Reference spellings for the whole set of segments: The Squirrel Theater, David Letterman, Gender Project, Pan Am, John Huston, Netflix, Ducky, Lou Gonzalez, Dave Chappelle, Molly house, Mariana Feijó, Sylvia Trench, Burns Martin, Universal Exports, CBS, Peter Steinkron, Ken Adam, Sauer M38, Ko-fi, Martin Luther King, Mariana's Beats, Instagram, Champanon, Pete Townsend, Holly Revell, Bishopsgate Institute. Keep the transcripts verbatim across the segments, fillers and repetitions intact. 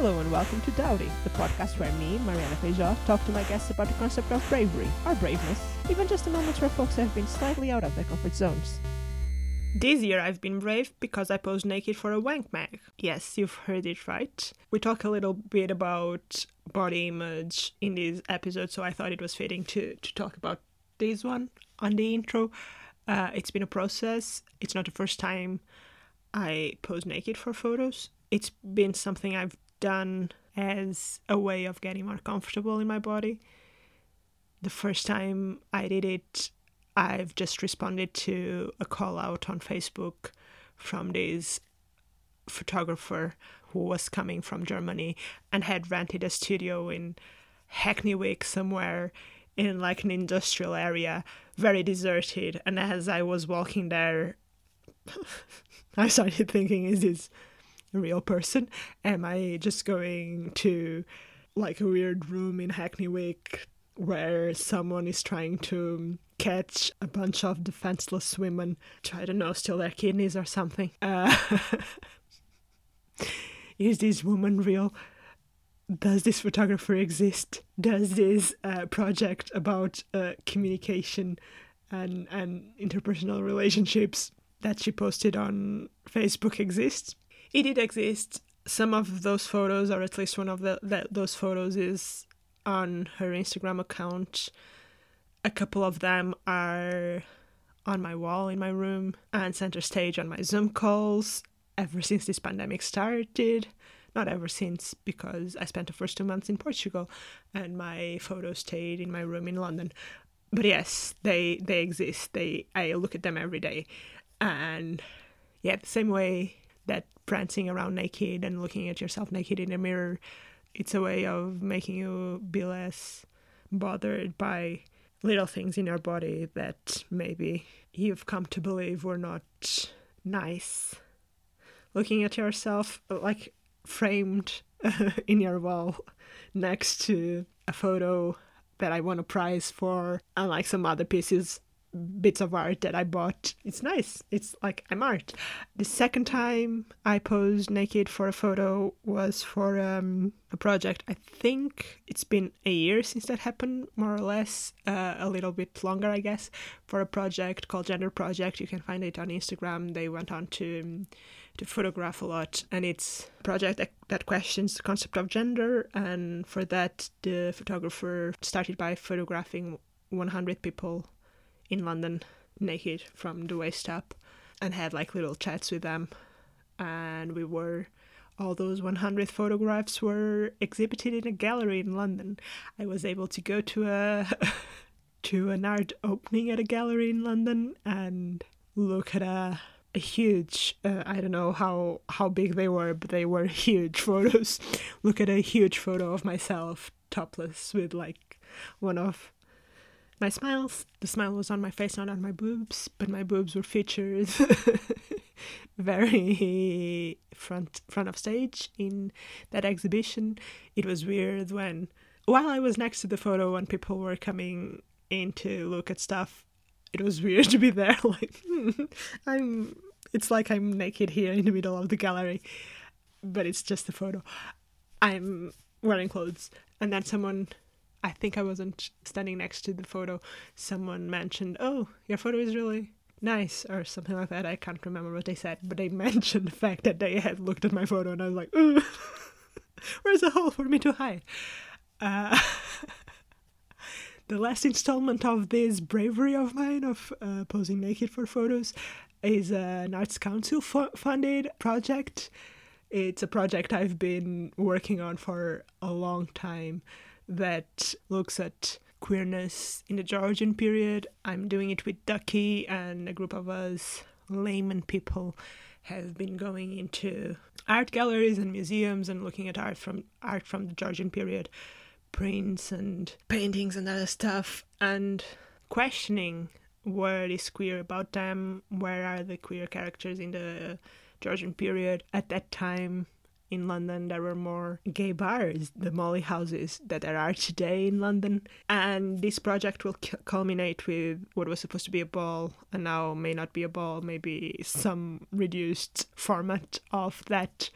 Hello and welcome to Dowdy, the podcast where me, Mariana Feijó, talk to my guests about the concept of bravery, or braveness, even just the moments where folks have been slightly out of their comfort zones. This year I've been brave because I posed naked for a wank mag. Yes, you've heard it right. We talk a little bit about body image in this episode, so I thought it was fitting to, to talk about this one on the intro. Uh, it's been a process. It's not the first time I posed naked for photos. It's been something I've done as a way of getting more comfortable in my body. The first time I did it, I've just responded to a call out on Facebook from this photographer who was coming from Germany and had rented a studio in Hackney Wick somewhere in like an industrial area, very deserted. And as I was walking there, I started thinking, is this a real person? Am I just going to like a weird room in Hackney Wick where someone is trying to catch a bunch of defenseless women to, I don't know, steal their kidneys or something? Uh, is this woman real? Does this photographer exist? Does this uh, project about uh, communication and, and interpersonal relationships that she posted on Facebook exist? It did exist. Some of those photos, or at least one of the, the, those photos, is on her Instagram account. A couple of them are on my wall in my room and center stage on my Zoom calls ever since this pandemic started. Not ever since, because I spent the first two months in Portugal and my photos stayed in my room in London. But yes, they they exist. They I look at them every day. And yeah, the same way that prancing around naked and looking at yourself naked in a mirror, it's a way of making you be less bothered by little things in your body that maybe you've come to believe were not nice. Looking at yourself like framed uh, in your wall next to a photo that I won a prize for, and like some other pieces, bits of art that I bought. It's nice. It's like I'm art. The second time I posed naked for a photo was for um, a project. I think it's been a year since that happened, more or less, uh, a little bit longer, I guess, for a project called Gender Project. You can find it on Instagram. They went on to um, to photograph a lot, and it's a project that, that questions the concept of gender, and for that the photographer started by photographing one hundred people in London naked from the waist up and had like little chats with them, and we were all those one hundred photographs were exhibited in a gallery in London. I was able to go to a to an art opening at a gallery in London and look at a, a huge uh, I don't know how how big they were, but they were huge photos. Look at a huge photo of myself topless with like one of my smiles. The smile was on my face, not on my boobs, but my boobs were featured very front front of stage in that exhibition. It was weird when, while I was next to the photo and people were coming in to look at stuff, it was weird to be there. Like, I'm, it's like I'm naked here in the middle of the gallery, but it's just a photo. I'm wearing clothes. And then someone, I think I wasn't standing next to the photo, someone mentioned, oh, your photo is really nice, or something like that. I can't remember what they said, but they mentioned the fact that they had looked at my photo, and I was like, ooh, where's the hole for me to hide? Uh, the last installment of this bravery of mine, of uh, posing naked for photos, is an Arts Council fo- funded project. It's a project I've been working on for a long time that looks at queerness in the Georgian period. I'm doing it with Ducky, and a group of us layman people have been going into art galleries and museums and looking at art from art from the Georgian period, prints and paintings and other stuff, and questioning what is queer about them, where are the queer characters in the Georgian period. At that time in London, there were more gay bars, the Molly houses, that there are today in London. And this project will c- culminate with what was supposed to be a ball, and now may not be a ball, maybe some reduced format of that.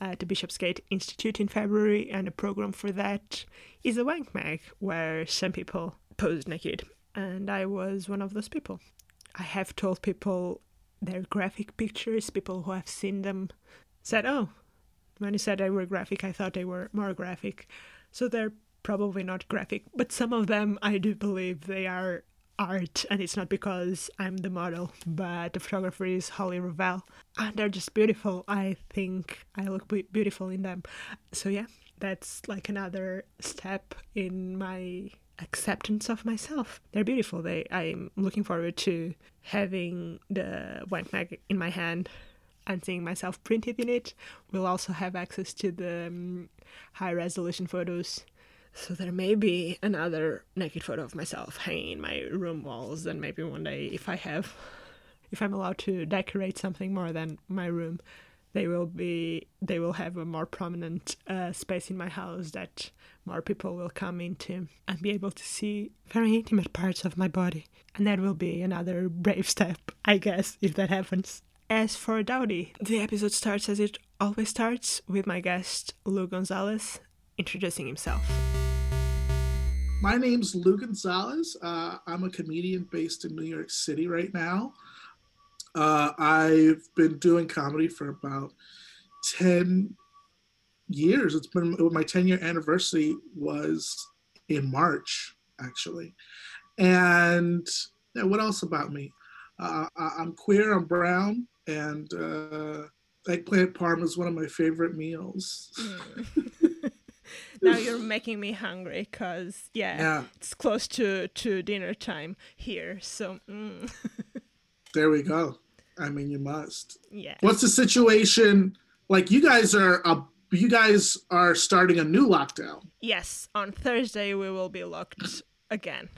at the Bishopsgate Institute in February, and a program for that is a wank mag, where some people pose naked, and I was one of those people. I have told people their graphic pictures, people who have seen them said, oh, when you said they were graphic, I thought they were more graphic. So they're probably not graphic, but some of them I do believe they are art, and it's not because I'm the model, but the photographer is Holly Revell, and they're just beautiful. I think I look beautiful in them. So yeah, that's like another step in my acceptance of myself. They're beautiful. They I'm looking forward to having the wank mag in my hand and seeing myself printed in it. We'll also have access to the um, high resolution photos. So there may be another naked photo of myself hanging in my room walls, and maybe one day if I have, if I'm allowed to decorate something more than my room, they will be, they will have a more prominent uh, space in my house that more people will come into and be able to see very intimate parts of my body. And that will be another brave step, I guess, if that happens. As for Dowdy, the episode starts as it always starts, with my guest Lou Gonzalez introducing himself. My name's Lou Gonzalez. Uh, I'm a comedian based in New York City right now. Uh, I've been doing comedy for about ten years. It's been my ten-year anniversary was in March, actually. And yeah, what else about me? Uh, I'm queer, I'm brown, and uh, eggplant parm is one of my favorite meals. Mm. Now you're making me hungry because, yeah, yeah, it's close to, to dinner time here. So, mm. There we go. I mean, you must. Yeah. What's the situation? Like, you guys are uh, you guys are starting a new lockdown. Yes. On Thursday, we will be locked again.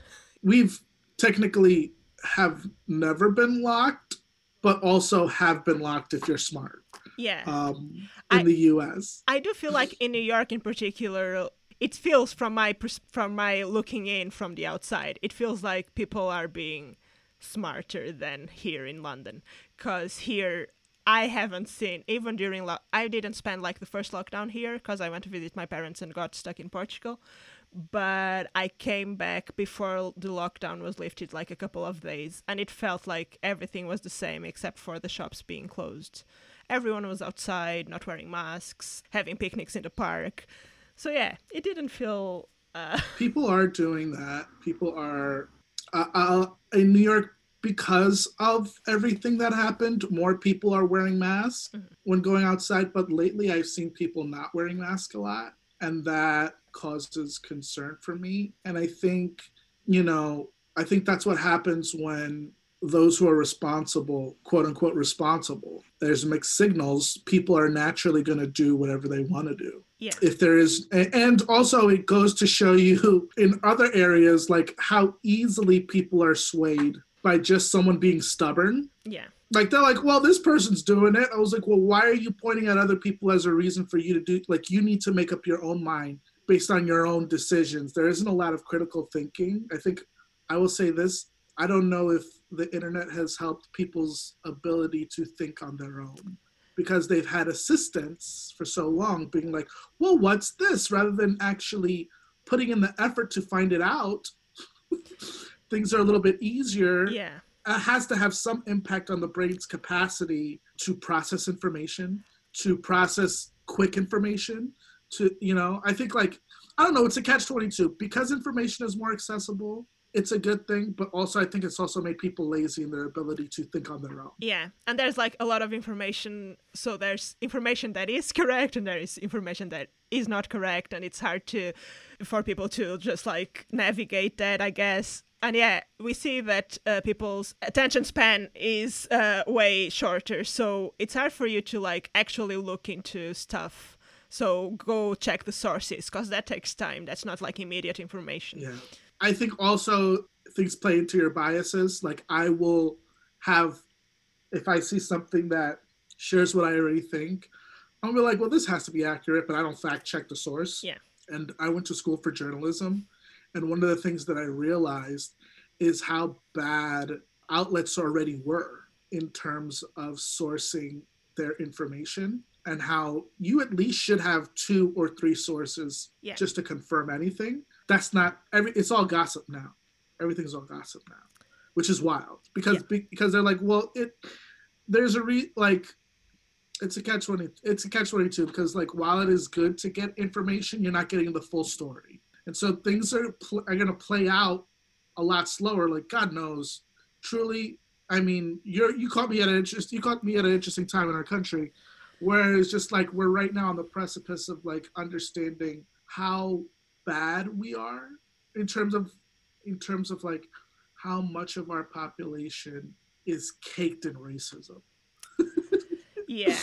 We've technically have never been locked, but also have been locked if you're smart. Yeah. Um, in I, the U S I do feel like in New York in particular, it feels from my pers- from my looking in from the outside, it feels like people are being smarter than here in London. Because here I haven't seen, even during, lo- I didn't spend like the first lockdown here because I went to visit my parents and got stuck in Portugal. But I came back before the lockdown was lifted, like a couple of days, and it felt like everything was the same except for the shops being closed. Everyone was outside, not wearing masks, having picnics in the park. So yeah, it didn't feel... Uh... People are doing that. People are... Uh, uh, in New York, because of everything that happened, more people are wearing masks mm-hmm. when going outside. But lately, I've seen people not wearing masks a lot. And that causes concern for me. And I think, you know, I think that's what happens when... those who are responsible, quote unquote responsible, there's mixed signals. People are naturally going to do whatever they want to do. Yeah. If there is, and also it goes to show you in other areas, like how easily people are swayed by just someone being stubborn. Yeah. Like they're like, well, this person's doing it. I was like, well, why are you pointing at other people as a reason for you to do? Like, you need to make up your own mind based on your own decisions. There isn't a lot of critical thinking. I think I will say this. I don't know if the internet has helped people's ability to think on their own because they've had assistance for so long being like, well, what's this? Rather than actually putting in the effort to find it out, things are a little bit easier. Yeah. It has to have some impact on the brain's capacity to process information, to process quick information, to, you know, I think like, I don't know, it's a catch twenty-two because information is more accessible. It's a good thing, but also I think it's also made people lazy in their ability to think on their own. Yeah, and there's like a lot of information. So there's information that is correct and there is information that is not correct. And it's hard to for people to just like navigate that, I guess. And yeah, we see that uh, people's attention span is uh, way shorter. So it's hard for you to like actually look into stuff. So go check the sources because that takes time. That's not like immediate information. Yeah. I think also things play into your biases. Like I will have, if I see something that shares what I already think, I'll be like, well, this has to be accurate, but I don't fact check the source. Yeah. And I went to school for journalism. And one of the things that I realized is how bad outlets already were in terms of sourcing their information. and how you at least should have two or three sources yeah. just to confirm anything. That's not every. It's all gossip now. Everything's all gossip now, which is wild because yeah. because they're like, well, it there's a re like it's a catch twenty. It's a catch twenty-two because like while it is good to get information, you're not getting the full story, and so things are pl- are gonna play out a lot slower. Like God knows, truly. I mean, you're you caught me at an interest. You caught me at an interesting time in our country. Where it's just like we're right now on the precipice of like understanding how bad we are in terms of in terms of like how much of our population is caked in racism. yeah.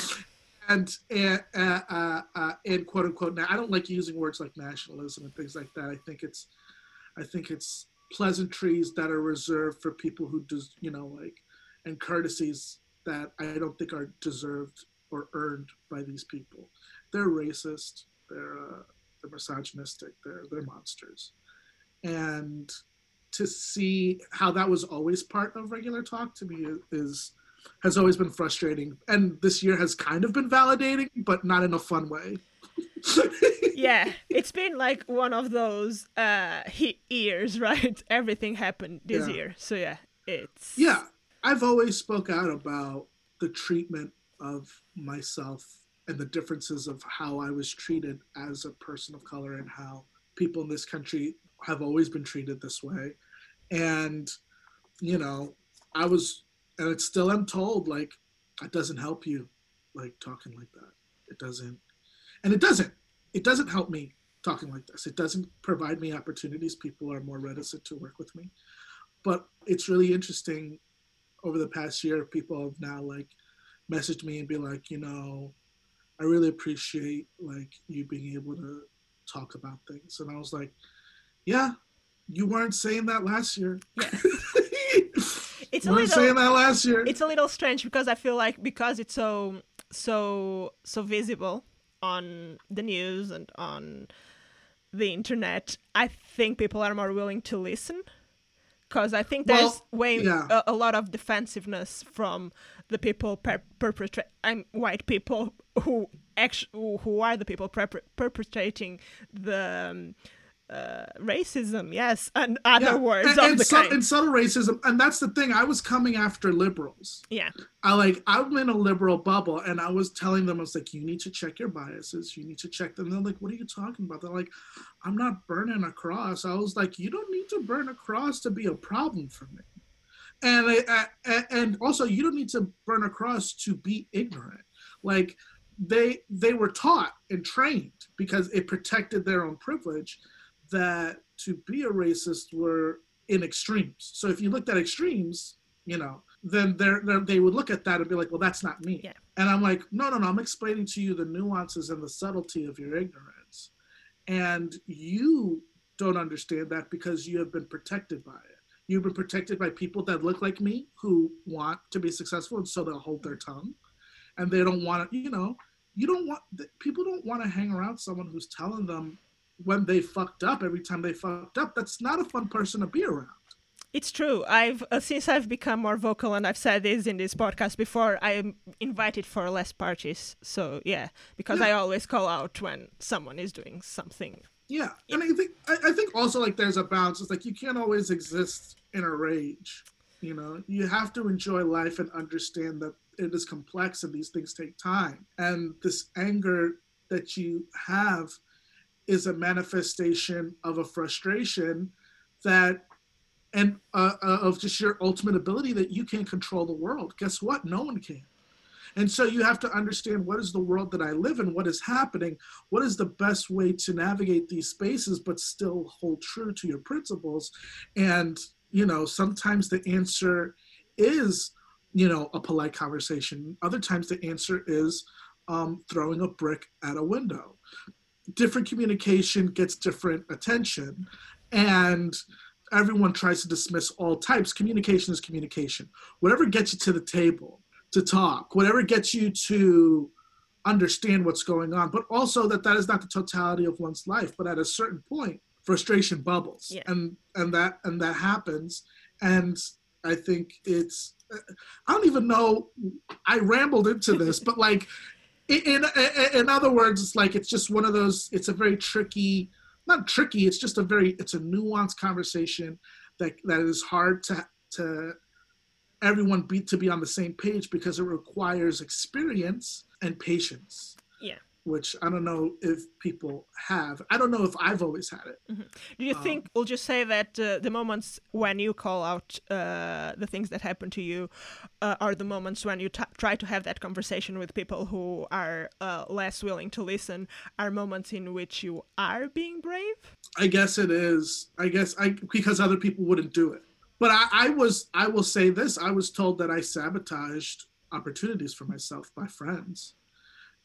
And and, uh, uh, uh, and quote unquote. Now I don't like using words like nationalism and things like that. I think it's I think it's pleasantries that are reserved for people who do you know like and courtesies that I don't think are deserved or earned by these people. They're racist, they're, uh, they're misogynistic, they're, they're monsters. And to see how that was always part of regular talk to me is, has always been frustrating. And this year has kind of been validating, but not in a fun way. Yeah, it's been like one of those uh, years, right? Everything happened this yeah. year, so yeah, it's... Yeah, I've always spoke out about the treatment of myself and the differences of how I was treated as a person of color and how people in this country have always been treated this way. And, you know, I was, and it's still, I'm told, like, it doesn't help you, like, talking like that. It doesn't, and it doesn't, it doesn't help me talking like this. It doesn't provide me opportunities. People are more reticent to work with me. But it's really interesting over the past year, people have now, like, message me and be like, you know, I really appreciate like you being able to talk about things. And I was like, yeah, you weren't saying that last year. Yeah. It's you a weren't little, saying that last year. It's a little strange because I feel like because it's so, so, so visible on the news and on the internet, I think people are more willing to listen. Because I think there's well, way yeah. a, a lot of defensiveness from the people per- perpetrate and white people who actually who are the people per- perpetrating the um, uh, racism, yes, and other yeah. words and, of and the su- kind. And subtle racism, and that's the thing. I was coming after liberals. Yeah, I like I'm in a liberal bubble, and I was telling them, I was like, you need to check your biases. You need to check them. They're like, what are you talking about? They're like, I'm not burning a cross. I was like, you don't need to burn a cross to be a problem for me. And I, I, and also, you don't need to burn a cross to be ignorant. Like they they were taught and trained because it protected their own privilege that to be a racist were in extremes. So if you looked at extremes, you know, then they're, they're, they would look at that and be like, well, that's not me. Yeah. And I'm like, no, no, no, I'm explaining to you the nuances and the subtlety of your ignorance. And you don't understand that because you have been protected by it. You've been protected by people that look like me who want to be successful, and so they'll hold their tongue. And they don't want to, you know, you don't want, people don't want to hang around someone who's telling them when they fucked up, every time they fucked up. That's not a fun person to be around. It's true. I've, uh, since I've become more vocal, and I've said this in this podcast before, I'm invited for less parties. So yeah, because yeah. I always call out when someone is doing something. Yeah. yeah. And I think, I, I think also like there's a balance. It's like, you can't always exist in a rage, you know. You have to enjoy life and understand that it is complex and these things take time. And this anger that you have is a manifestation of a frustration that, and uh, of just your ultimate ability that you can't control the world. Guess what? No one can. And so you have to understand, what is the world that I live in? What is happening? What is the best way to navigate these spaces, but still hold true to your principles? And you know, sometimes the answer is, you know, a polite conversation. Other times the answer is um, throwing a brick at a window. Different communication gets different attention, and everyone tries to dismiss all types. Communication is communication. Whatever gets you to the table to talk, whatever gets you to understand what's going on, but also that that is not the totality of one's life, but at a certain point, frustration bubbles, yeah. and and that and that happens. And I think it's, I don't even know, I rambled into this, but like in, in, in other words, it's like, it's just one of those, it's a very tricky, not tricky, it's just a very, it's a nuanced conversation that, that is hard to, to everyone be, to be on the same page, because it requires experience and patience. Yeah. Which I don't know if people have. I don't know if I've always had it. Mm-hmm. Do you um, think, we'll just say that uh, the moments when you call out uh, the things that happen to you uh, are the moments when you t- try to have that conversation with people who are uh, less willing to listen, are moments in which you are being brave? I guess it is. I guess I because other people wouldn't do it. But I, I was, I will say this, I was told that I sabotaged opportunities for myself by friends,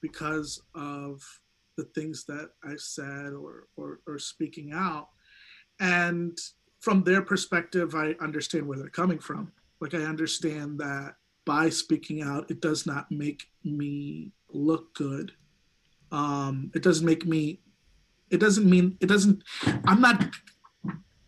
because of the things that I said or, or, or speaking out. And from their perspective, I understand where they're coming from. Like, I understand that by speaking out, it does not make me look good. Um, it doesn't make me, it doesn't mean, it doesn't, I'm not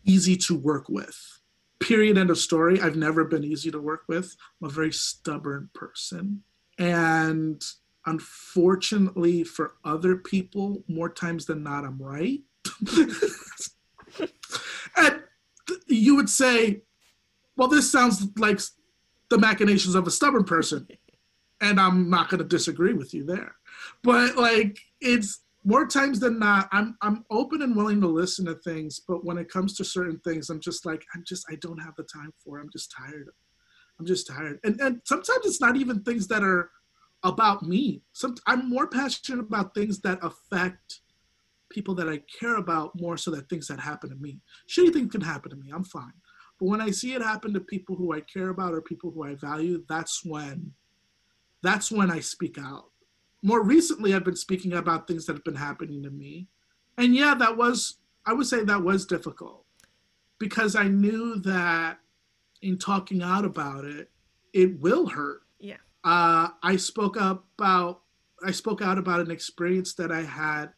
easy to work with. Period, end of story. I've never been easy to work with. I'm a very stubborn person. And unfortunately for other people, more times than not, I'm right. And you would say, well, this sounds like the machinations of a stubborn person. And I'm not going to disagree with you there. But like, it's more times than not, I'm I'm open and willing to listen to things. But when it comes to certain things, I'm just like, I'm just, I don't have the time for it. I'm just tired. I'm just tired. And and sometimes it's not even things that are about me. Some, I'm more passionate about things that affect people that I care about more so than things that happen to me. Shitty things can happen to me, I'm fine. But when I see it happen to people who I care about or people who I value, that's when, that's when I speak out. More recently, I've been speaking about things that have been happening to me. And yeah, that was, I would say that was difficult, because I knew that in talking out about it, it will hurt. Yeah. Uh, I spoke up about, I spoke out about an experience that I had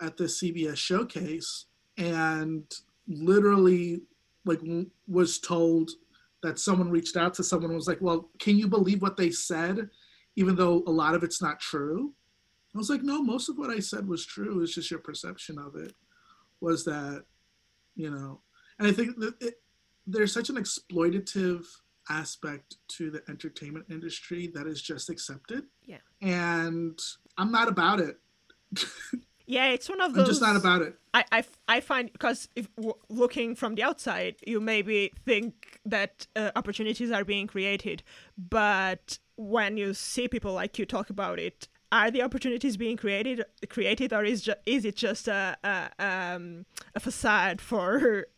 at the C B S showcase, and literally like w- was told that someone reached out to someone and was like, well, can you believe what they said? Even though a lot of it's not true. I was like, no, most of what I said was true. It's just your perception of it was that, you know, and I think that it, there's such an exploitative aspect to the entertainment industry that is just accepted. Yeah. And I'm not about it. Yeah, it's one of those. I'm just not about it. I, I, I find, because if w- looking from the outside, you maybe think that uh, opportunities are being created, but when you see people like you talk about it, are the opportunities being created, created, or is ju- is it just a a, um, a facade for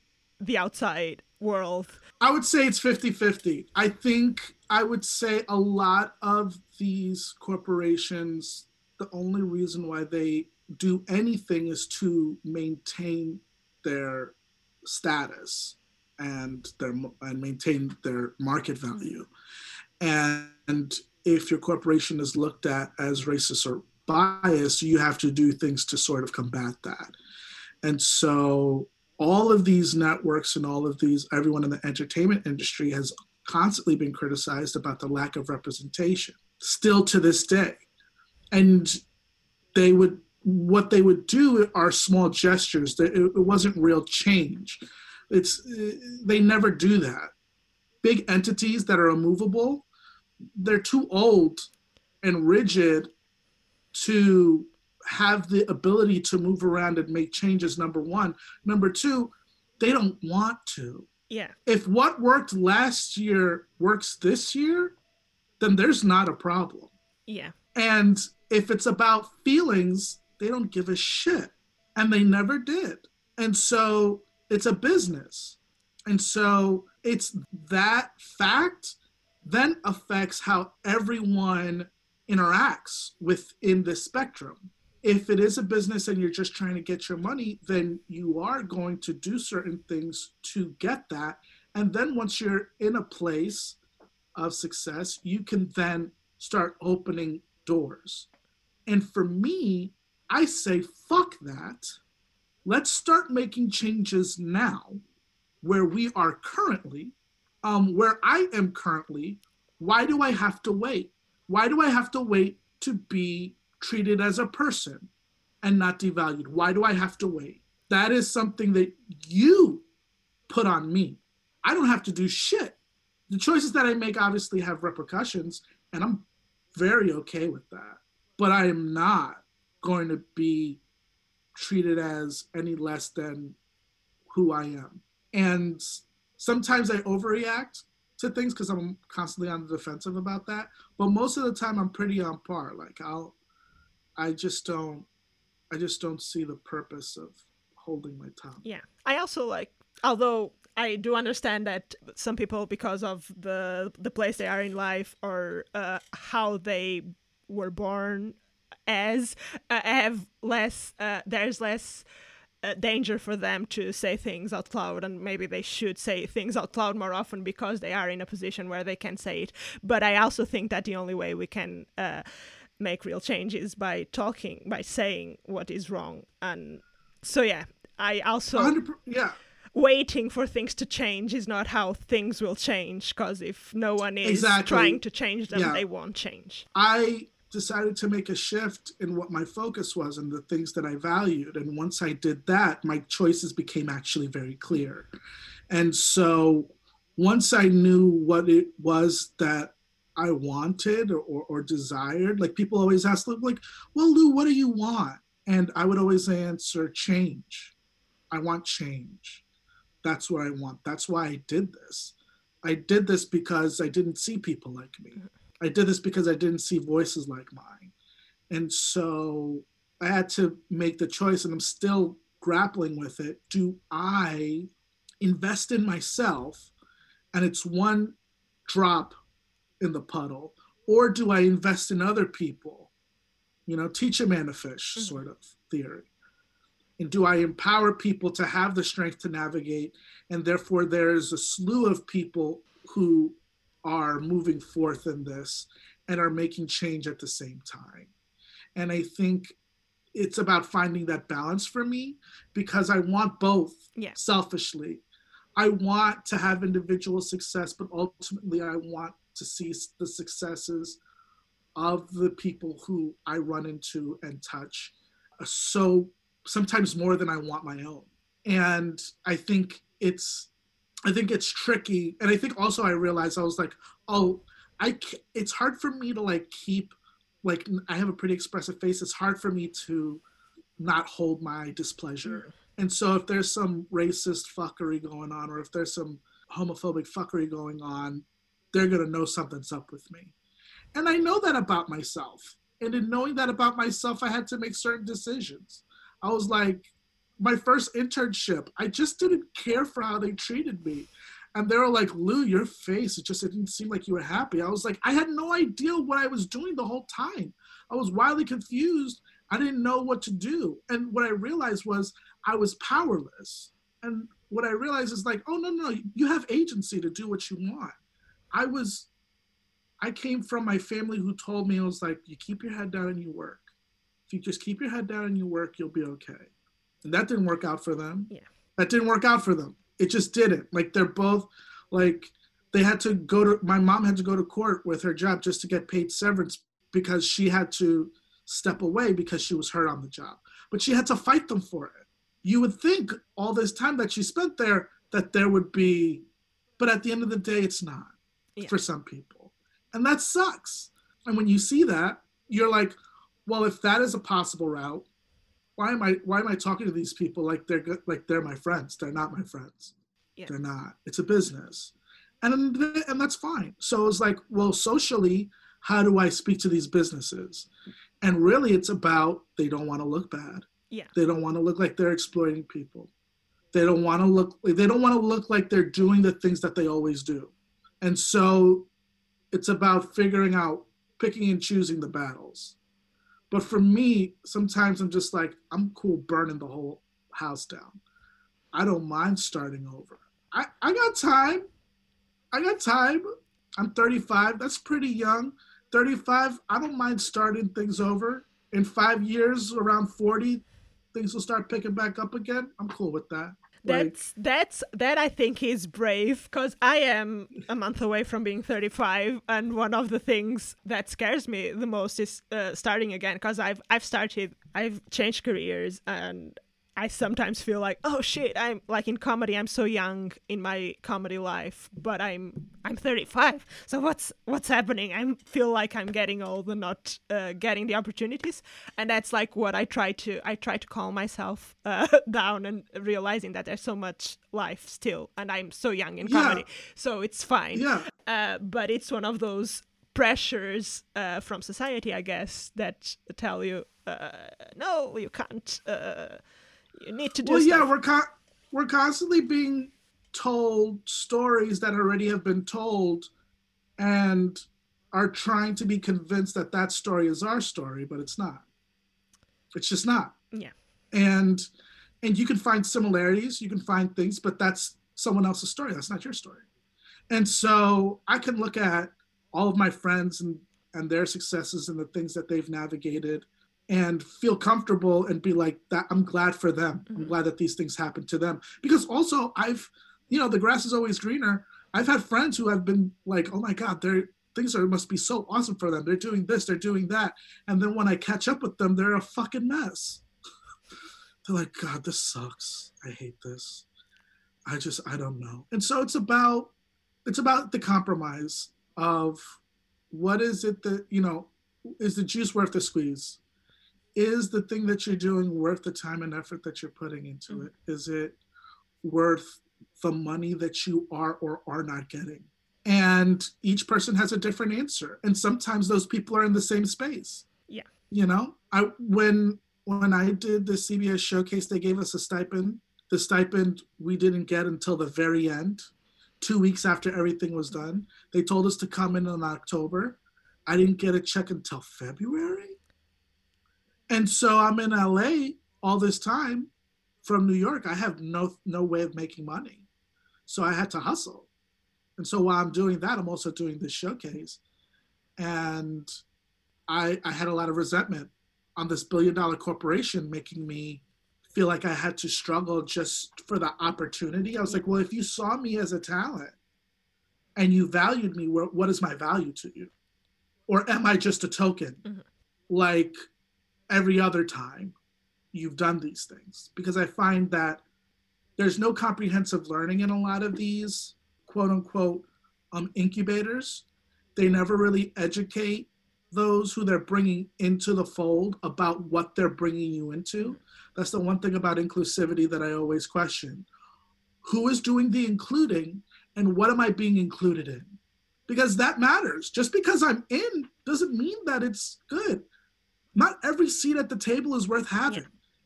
the outside world? I would say it's fifty-fifty. I think I would say a lot of these corporations, the only reason why they do anything is to maintain their status and their and maintain their market value. And if your corporation is looked at as racist or biased, you have to do things to sort of combat that. And so all of these networks and all of these, everyone in the entertainment industry has constantly been criticized about the lack of representation, still to this day. And they would, what they would do are small gestures. It wasn't real change. It's, they never do that. Big entities that are immovable, they're too old and rigid to have the ability to move around and make changes, number one. Number two, they don't want to. Yeah. If what worked last year works this year, then there's not a problem. Yeah. And if it's about feelings, they don't give a shit. And they never did. And so it's a business. And so it's that fact then affects how everyone interacts within this spectrum. If it is a business and you're just trying to get your money, then you are going to do certain things to get that. And then once you're in a place of success, you can then start opening doors. And for me, I say, fuck that. Let's start making changes now where we are currently, um, where I am currently. Why do I have to wait? Why do I have to wait to be treated as a person and not devalued? Why do I have to wait? That is something that you put on me. I don't have to do shit. The choices that I make obviously have repercussions, and I'm very okay with that. But I am not going to be treated as any less than who I am. And sometimes I overreact to things because I'm constantly on the defensive about that. But most of the time I'm pretty on par. Like I'll, I just don't, I just don't see the purpose of holding my tongue. Yeah. I also like, although I do understand that some people, because of the the place they are in life or uh, how they were born as, uh, have less, uh, there's less uh, danger for them to say things out loud, and maybe they should say things out loud more often because they are in a position where they can say it. But I also think that the only way we can uh, make real change is by talking, by saying what is wrong. And so, yeah, I also... one hundred percent, yeah. Waiting for things to change is not how things will change, because if no one is exactly. trying to change them, yeah. they won't change. I decided to make a shift in what my focus was and the things that I valued. And once I did that, my choices became actually very clear. And so once I knew what it was that I wanted or, or, or desired, like people always ask, like, well, Lou, what do you want? And I would always answer change. I want change. That's what I want. That's why I did this. I did this because I didn't see people like me. I did this because I didn't see voices like mine. And so I had to make the choice, and I'm still grappling with it. Do I invest in myself, and it's one drop in the puddle, or do I invest in other people? You know, teach a man to fish mm-hmm. sort of theory. And do I empower people to have the strength to navigate? And therefore there is a slew of people who are moving forth in this and are making change at the same time. And I think it's about finding that balance for me, because I want both yeah. selfishly. I want to have individual success, but ultimately I want to see the successes of the people who I run into and touch. So sometimes more than I want my own. And I think it's, I think it's tricky. And I think also I realized I was like, oh, I, it's hard for me to like keep, like I have a pretty expressive face. It's hard for me to not hold my displeasure. And so if there's some racist fuckery going on, or if there's some homophobic fuckery going on, they're going to know something's up with me. And I know that about myself. And in knowing that about myself, I had to make certain decisions. I was like, my first internship, I just didn't care for how they treated me. And they were like, Lou, your face, it just it didn't seem like you were happy. I was like, I had no idea what I was doing the whole time. I was wildly confused. I didn't know what to do. And what I realized was I was powerless. And what I realized is like, oh, no, no, you have agency to do what you want. I was, I came from my family who told me, I was like, you keep your head down and you work. If you just keep your head down and you work, you'll be okay. And that didn't work out for them. Yeah. That didn't work out for them. It just didn't. Like they're both, like they had to go to, my mom had to go to court with her job just to get paid severance because she had to step away because she was hurt on the job. But she had to fight them for it. You would think all this time that she spent there that there would be, but at the end of the day, it's not yeah. for some people. And that sucks. And when you see that, you're like, well, if that is a possible route, why am I why am I talking to these people like they're good, like they're my friends? They're not my friends. Yeah. They're not. It's a business, and and that's fine. So it's like, well, socially, how do I speak to these businesses? And really, it's about they don't want to look bad. Yeah. They don't want to look like they're exploiting people. They don't want to look. They don't want to look like they're doing the things that they always do. And so, it's about figuring out, picking and choosing the battles. But for me, sometimes I'm just like, I'm cool burning the whole house down. I don't mind starting over. I, I got time. I got time. I'm thirty-five. That's pretty young. thirty-five, I don't mind starting things over. In five years, around forty, things will start picking back up again. I'm cool with that. That's like, that's that I think is brave, because I am a month away from being thirty-five, and one of the things that scares me the most is uh, starting again, because I've I've started I've changed careers, and I sometimes feel like, oh shit, I'm like in comedy, I'm so young in my comedy life, but I'm I'm thirty-five, so what's what's happening? I feel like I'm getting old and not uh, getting the opportunities, and that's like what I try to I try to calm myself uh, down and realizing that there's so much life still, and I'm so young in comedy, yeah. so it's fine. Yeah. Uh, but it's one of those pressures uh, from society, I guess, that tell you, uh, no, you can't. Uh, you need to do. Well, stuff. yeah, we're con- we're constantly being told stories that already have been told, and are trying to be convinced that that story is our story, but it's not. It's just not. Yeah. And and you can find similarities, you can find things, but that's someone else's story. That's not your story. And so I can look at all of my friends and and their successes and the things that they've navigated, and feel comfortable and be like, that I'm glad for them. I'm glad that these things happen to them. Because also I've, you know, the grass is always greener. I've had friends who have been like, oh my God, their things are must be so awesome for them. They're doing this, they're doing that. And then when I catch up with them, they're a fucking mess. They're like, God, this sucks. I hate this. I just, I don't know. And so it's about, it's about the compromise of what is it that, you know, is the juice worth the squeeze? Is the thing that you're doing worth the time and effort that you're putting into it? Is it worth the money that you are or are not getting? And each person has a different answer. And sometimes those people are in the same space. Yeah. You know, I when when I did the C B S showcase, they gave us a stipend. The stipend we didn't get until the very end, two weeks after everything was done. They told us to come in in October. I didn't get a check until February. And so I'm in L A all this time from New York. I have no no way of making money. So I had to hustle. And so while I'm doing that, I'm also doing this showcase. And I, I had a lot of resentment on this billion dollar corporation making me feel like I had to struggle just for the opportunity. I was like, well, if you saw me as a talent and you valued me, what is my value to you? Or am I just a token? Mm-hmm. Like, every other time you've done these things, because I find that there's no comprehensive learning in a lot of these quote unquote um, incubators. They never really educate those who they're bringing into the fold about what they're bringing you into. That's the one thing about inclusivity that I always question. Who is doing the including and what am I being included in? Because that matters. Just because I'm in doesn't mean that it's good. Not every seat at the table is worth having.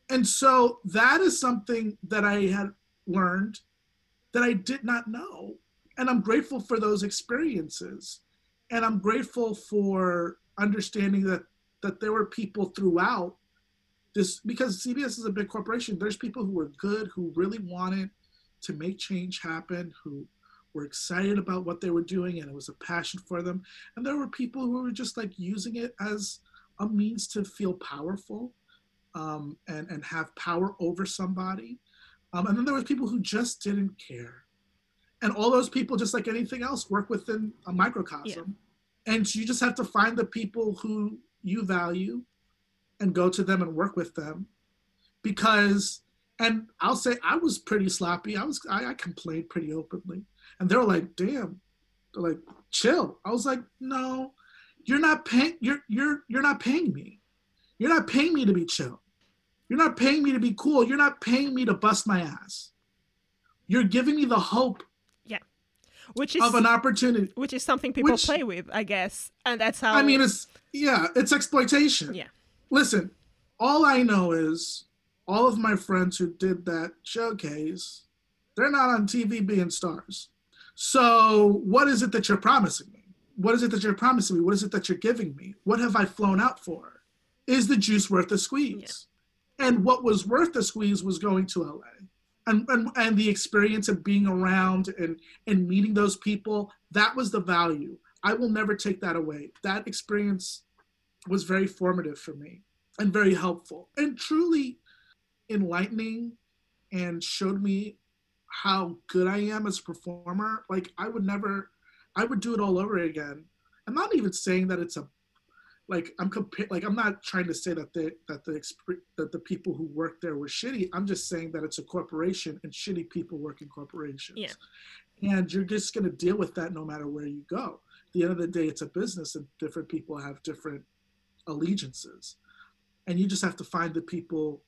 Yeah. And so that is something that I had learned that I did not know. And I'm grateful for those experiences. And I'm grateful for understanding that, that there were people throughout this, because C B S is a big corporation. There's people who were good, who really wanted to make change happen, who were excited about what they were doing, and it was a passion for them. And there were people who were just like using it as a means to feel powerful um, and, and have power over somebody. Um, and then there were people who just didn't care. And all those people, just like anything else, work within a microcosm. Yeah. And you just have to find the people who you value and go to them and work with them. Because, and I'll say I was pretty sloppy. I was I, I complained pretty openly. And they were like, damn, they're like, chill. I was like, no. You're not paying. You're you're you're not paying me. You're not paying me to be chill. You're not paying me to be cool. You're not paying me to bust my ass. You're giving me the hope. Yeah, which is of an opportunity. Which is something people which, play with, I guess, and that's how. I mean, it's yeah, it's exploitation. Yeah. Listen, all I know is all of my friends who did that showcase, they're not on T V being stars. So what is it that you're promising me? What is it that you're promising me? What is it that you're giving me? What have I flown out for? Is the juice worth the squeeze? Yeah. And what was worth the squeeze was going to L A. And, and and the experience of being around and and meeting those people, that was the value. I will never take that away. That experience was very formative for me and very helpful and truly enlightening, and showed me how good I am as a performer, like I would never, I would do it all over again. I'm not even saying that it's a, like I'm compa- like I'm not trying to say that the that the exp- that the people who work there were shitty. I'm just saying that it's a corporation and shitty people work in corporations. Yeah. And you're just gonna deal with that no matter where you go. At the end of the day, it's a business and different people have different allegiances. And you just have to find the people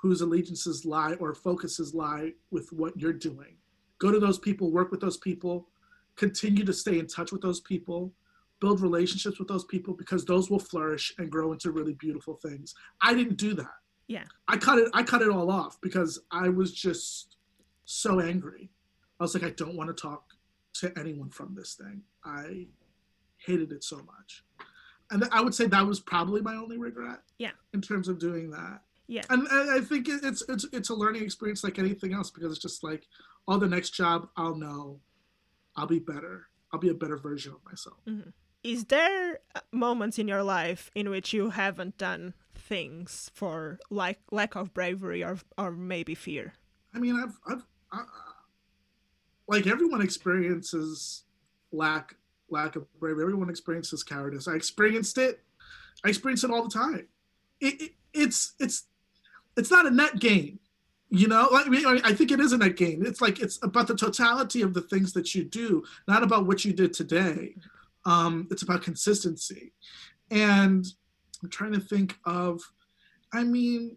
whose allegiances lie or focuses lie with what you're doing. Go to those people, work with those people, continue to stay in touch with those people, build relationships with those people, because those will flourish and grow into really beautiful things. I didn't do that. Yeah. I cut it, I cut it all off because I was just so angry. I was like, I don't want to talk to anyone from this thing. I hated it so much. And I would say that was probably my only regret. Yeah. In terms of doing that. Yeah. And, and I think it's it's it's a learning experience like anything else, because it's just like, oh, the next job, I'll know. I'll be better. I'll be a better version of myself. Mm-hmm. Is there moments in your life in which you haven't done things for like lack of bravery or or maybe fear? I mean, I've I've I, like everyone experiences lack lack of bravery. Everyone experiences cowardice. I experienced it. I experience it all the time. It, it it's it's it's not a net gain, you know. Like, I mean, I think it is a net gain. It's like it's about the totality of the things that you do, not about what you did today. Um, it's about consistency. And I'm trying to think of, I mean,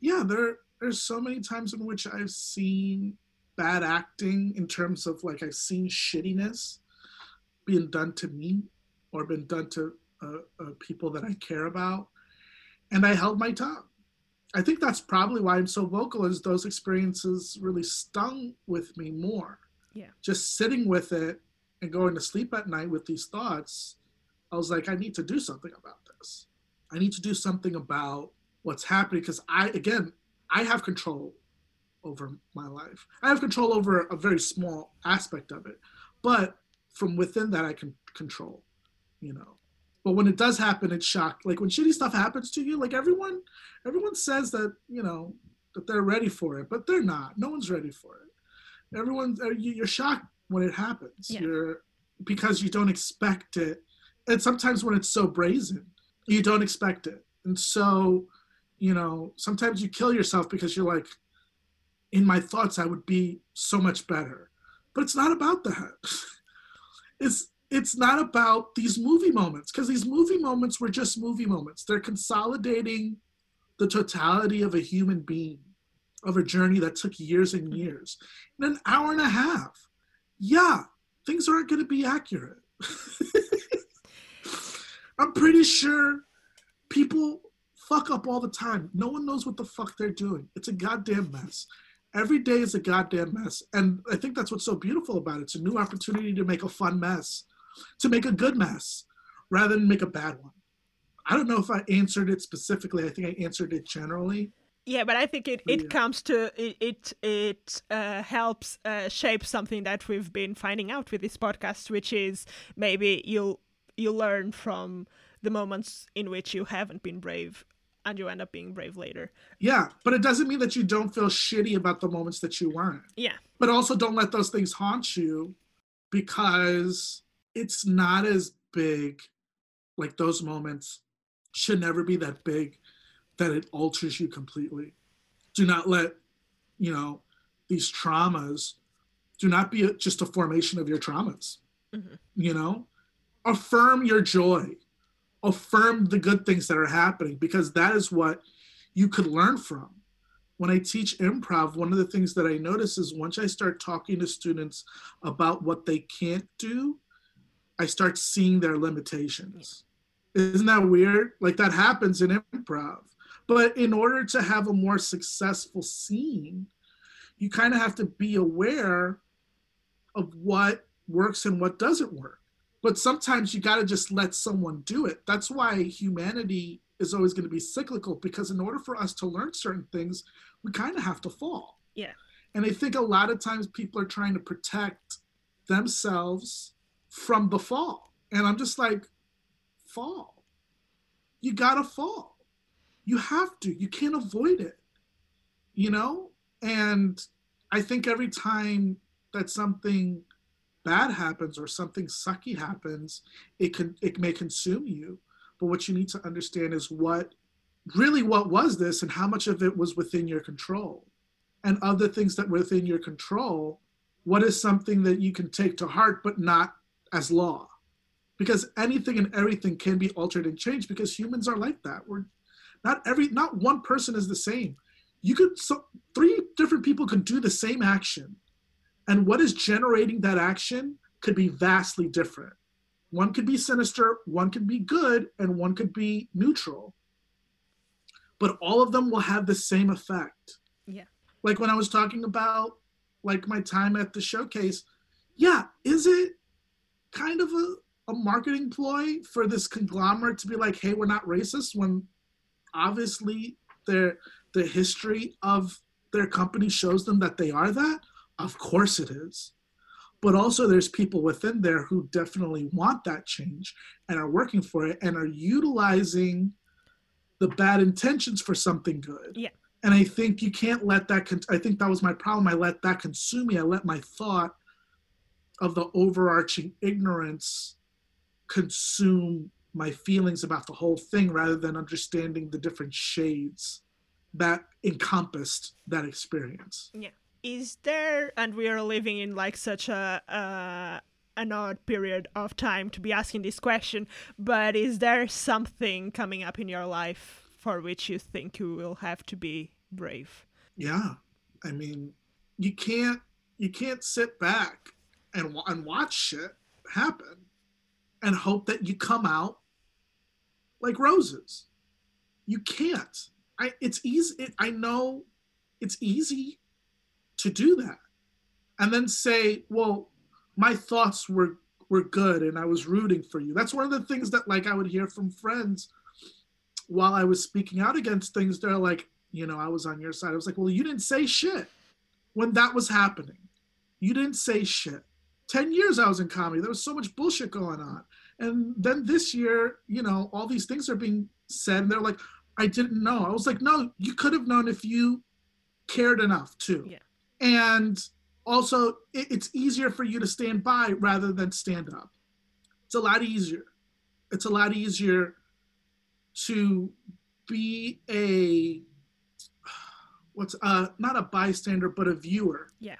yeah, there there's so many times in which I've seen bad acting in terms of like I've seen shittiness being done to me or been done to uh, uh, people that I care about. And I held my tongue. I think that's probably why I'm so vocal, is those experiences really stung with me more. Yeah. Just sitting with it and going to sleep at night with these thoughts, I was like, I need to do something about this. I need to do something about what's happening, because I, again, I have control over my life. I have control over a very small aspect of it, but from within that I can control, you know. But when it does happen, it's shocked. Like when shitty stuff happens to you, like everyone, everyone says that, you know, that they're ready for it, but they're not. No one's ready for it. Everyone's, you're shocked when it happens. Yeah. You're, because you don't expect it. And sometimes when it's so brazen, you don't expect it. And so, you know, sometimes you kill yourself because you're like, in my thoughts, I would be so much better. But it's not about that. it's it's not about these movie moments, because these movie moments were just movie moments. They're consolidating the totality of a human being, of a journey that took years and years. In an hour and a half, yeah, things aren't going to be accurate. I'm pretty sure people fuck up all the time. No one knows what the fuck they're doing. It's a goddamn mess. Every day is a goddamn mess. And I think that's what's so beautiful about it. It's a new opportunity to make a fun mess, to make a good mess, rather than make a bad one. I don't know if I answered it specifically. I think I answered it generally. Yeah, but I think it, it yeah. comes to, it it, it uh, helps uh, shape something that we've been finding out with this podcast, which is maybe you'll, you learn from the moments in which you haven't been brave and you end up being brave later. Yeah, but it doesn't mean that you don't feel shitty about the moments that you weren't. Yeah. But also don't let those things haunt you, because it's not as big, like those moments should never be that big that it alters you completely. Do not let, you know, these traumas, do not be a, just a formation of your traumas, mm-hmm. you know? Affirm your joy. Affirm the good things that are happening, because that is what you could learn from. When I teach improv, one of the things that I notice is once I start talking to students about what they can't do, I start seeing their limitations. Isn't that weird? Like that happens in improv. But in order to have a more successful scene, you kind of have to be aware of what works and what doesn't work. But sometimes you got to just let someone do it. That's why humanity is always going to be cyclical, because in order for us to learn certain things, we kind of have to fall. Yeah. And I think a lot of times people are trying to protect themselves from the fall. And I'm just like, fall. You got to fall. You have to. You can't avoid it. You know? And I think every time that something bad happens or something sucky happens, it can it may consume you. But what you need to understand is what really what was this and how much of it was within your control. And of the things that were within your control, what is something that you can take to heart but not as law? Because anything and everything can be altered and changed, because humans are like that. We're not every not one person is the same. You could so three different people can do the same action, and what is generating that action could be vastly different. One could be sinister, one could be good, and one could be neutral. But all of them will have the same effect. Yeah. Like when I was talking about like my time at the showcase, yeah, is it kind of a, a marketing ploy for this conglomerate to be like, hey, we're not racist, when obviously their the history of their company shows them that they are that? Of course it is. But also there's people within there who definitely want that change and are working for it and are utilizing the bad intentions for something good. Yeah. And I think you can't let that, con- I think that was my problem. I let that consume me. I let my thought of the overarching ignorance consume my feelings about the whole thing, rather than understanding the different shades that encompassed that experience. Yeah. Is there, and we are living in like such a, uh, an odd period of time to be asking this question, but is there something coming up in your life for which you think you will have to be brave? Yeah. I mean, you can't you can't sit back and, and watch shit happen and hope that you come out like roses. You can't. I it's easy. It, I know it's easy to do that. And then say, well, my thoughts were, were good and I was rooting for you. That's one of the things that like I would hear from friends while I was speaking out against things. They're like, you know, I was on your side. I was like, well, you didn't say shit when that was happening. You didn't say shit. ten years I was in comedy. There was so much bullshit going on. And then this year, you know, all these things are being said. And they're like, I didn't know. I was like, no, you could have known if you cared enough too. Yeah. And also it, it's easier for you to stand by rather than stand up. It's a lot easier. It's a lot easier to be a what's uh not a bystander but a viewer. Yeah.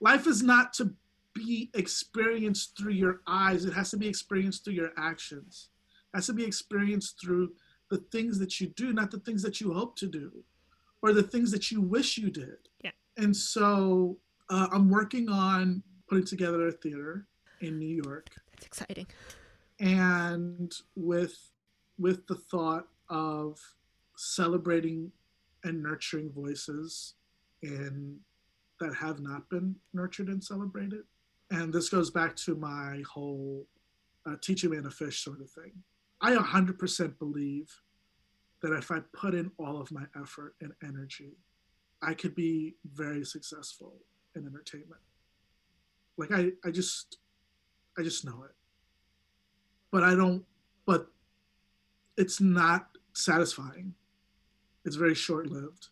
Life is not to be experienced through your eyes. It has to be experienced through your actions. It has to be experienced through the things that you do, not the things that you hope to do or the things that you wish you did. Yeah. And so uh, I'm working on putting together a theater in New York. That's exciting. And with with the thought of celebrating and nurturing voices in, that have not been nurtured and celebrated. And this goes back to my whole uh, teach a man to fish sort of thing. I one hundred percent believe that if I put in all of my effort and energy, I could be very successful in entertainment. Like I, I just, I just know it. But I don't, but it's not satisfying. It's very short-lived.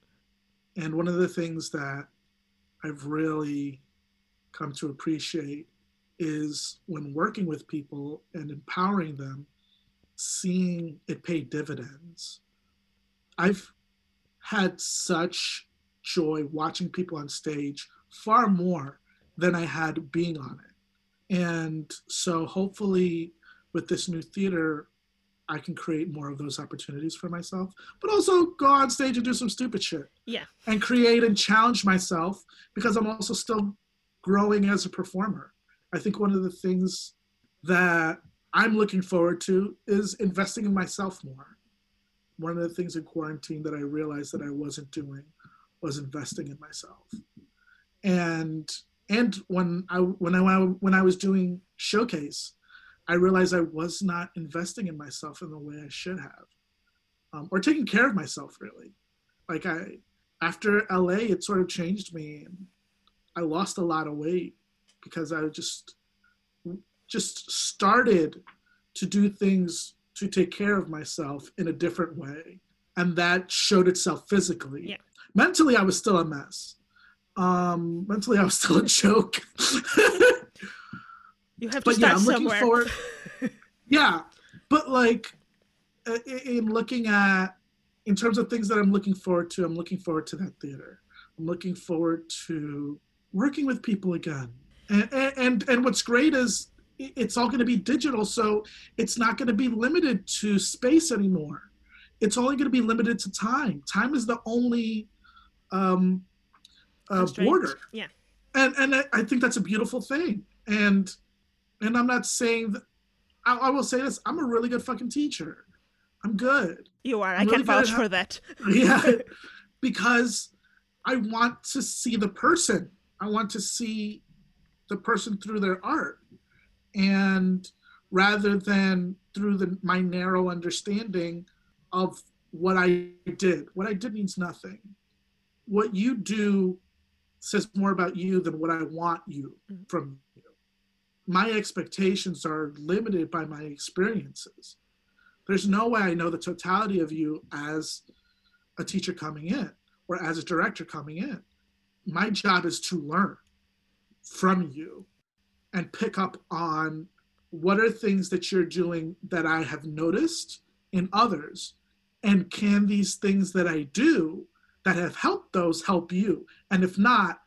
And one of the things that I've really come to appreciate is when working with people and empowering them, seeing it pay dividends. I've had such joy watching people on stage far more than I had being on it. And so hopefully with this new theater, I can create more of those opportunities for myself, but also go on stage and do some stupid shit. Yeah. And create and challenge myself, because I'm also still growing as a performer. I think one of the things that I'm looking forward to is investing in myself more. One of the things in quarantine that I realized that I wasn't doing was investing in myself. And and when I when I when I was doing Showcase, I realized I was not investing in myself in the way I should have, um, or taking care of myself, really. Like I, after L A, it sort of changed me. And I lost a lot of weight because I just, just started to do things to take care of myself in a different way. And that showed itself physically. Yeah. Mentally, I was still a mess. Um, mentally, I was still a joke. You have to but, start yeah, I'm somewhere. Forward, yeah, but like, in looking at, in terms of things that I'm looking forward to, I'm looking forward to that theater. I'm looking forward to working with people again. And and, and what's great is it's all going to be digital, so it's not going to be limited to space anymore. It's only going to be limited to time. Time is the only um, uh, border. Yeah. And and I, I think that's a beautiful thing. And and I'm not saying that, I, I will say this, I'm a really good fucking teacher. I'm good. You are. I'm I really can vouch for that. Yeah. Because I want to see the person. I want to see the person through their art. And rather than through the, my narrow understanding of what I did. What I did means nothing. What you do says more about you than what I want you mm-hmm. from you. My expectations are limited by my experiences. There's no way I know the totality of you as a teacher coming in or as a director coming in. My job is to learn from you and pick up on what are things that you're doing that I have noticed in others, and can these things that I do that have helped those help you? And if not,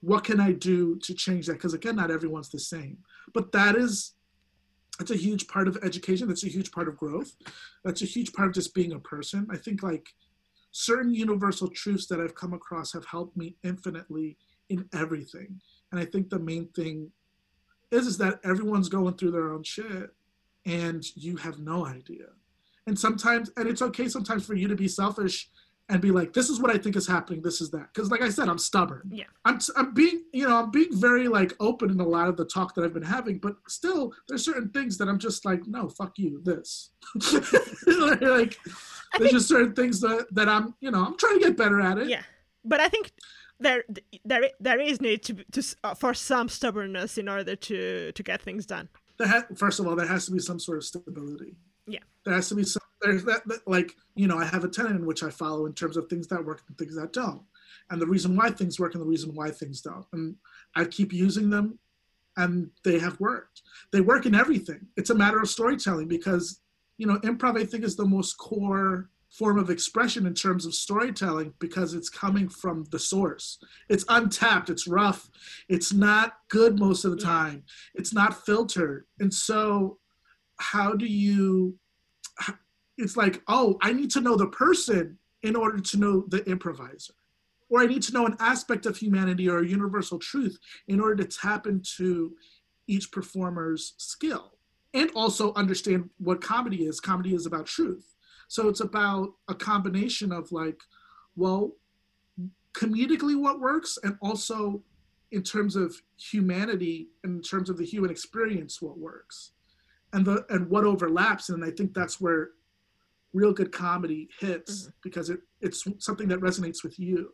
what can I do to change that? Because again, not everyone's the same, but that is That's a huge part of education. That's a huge part of growth. That's a huge part of just being a person. I think like certain universal truths that I've come across have helped me infinitely in everything. And I think the main thing is, is that everyone's going through their own shit and you have no idea. And sometimes, and it's okay sometimes for you to be selfish and be like, this is what I think is happening. This is that. Cause like I said, I'm stubborn. Yeah. I'm, I'm being, you know, I'm being very like open in a lot of the talk that I've been having, but still there's certain things that I'm just like, no, fuck you, this. Like I there's just certain things that, that I'm, you know, I'm trying to get better at it. Yeah. But I think there, there, there is need to, to uh, for some stubbornness in order to, to get things done. There ha- First of all, there has to be some sort of stability. Yeah. There has to be some, there's that, that, like, you know, I have a tenet in which I follow in terms of things that work and things that don't. And the reason why things work and the reason why things don't. And I keep using them and they have worked. They work in everything. It's a matter of storytelling because, you know, improv, I think, is the most core form of expression in terms of storytelling because it's coming from the source. It's untapped. It's rough. It's not good most of the time. It's not filtered. And so how do you, it's like, oh, I need to know the person in order to know the improviser, or I need to know an aspect of humanity or a universal truth in order to tap into each performer's skill and also understand what comedy is. Comedy is about truth. So it's about a combination of like, well, comedically what works and also in terms of humanity, in terms of the human experience, what works. And the and what overlaps, and I think that's where real good comedy hits mm-hmm. because it, it's something that resonates with you.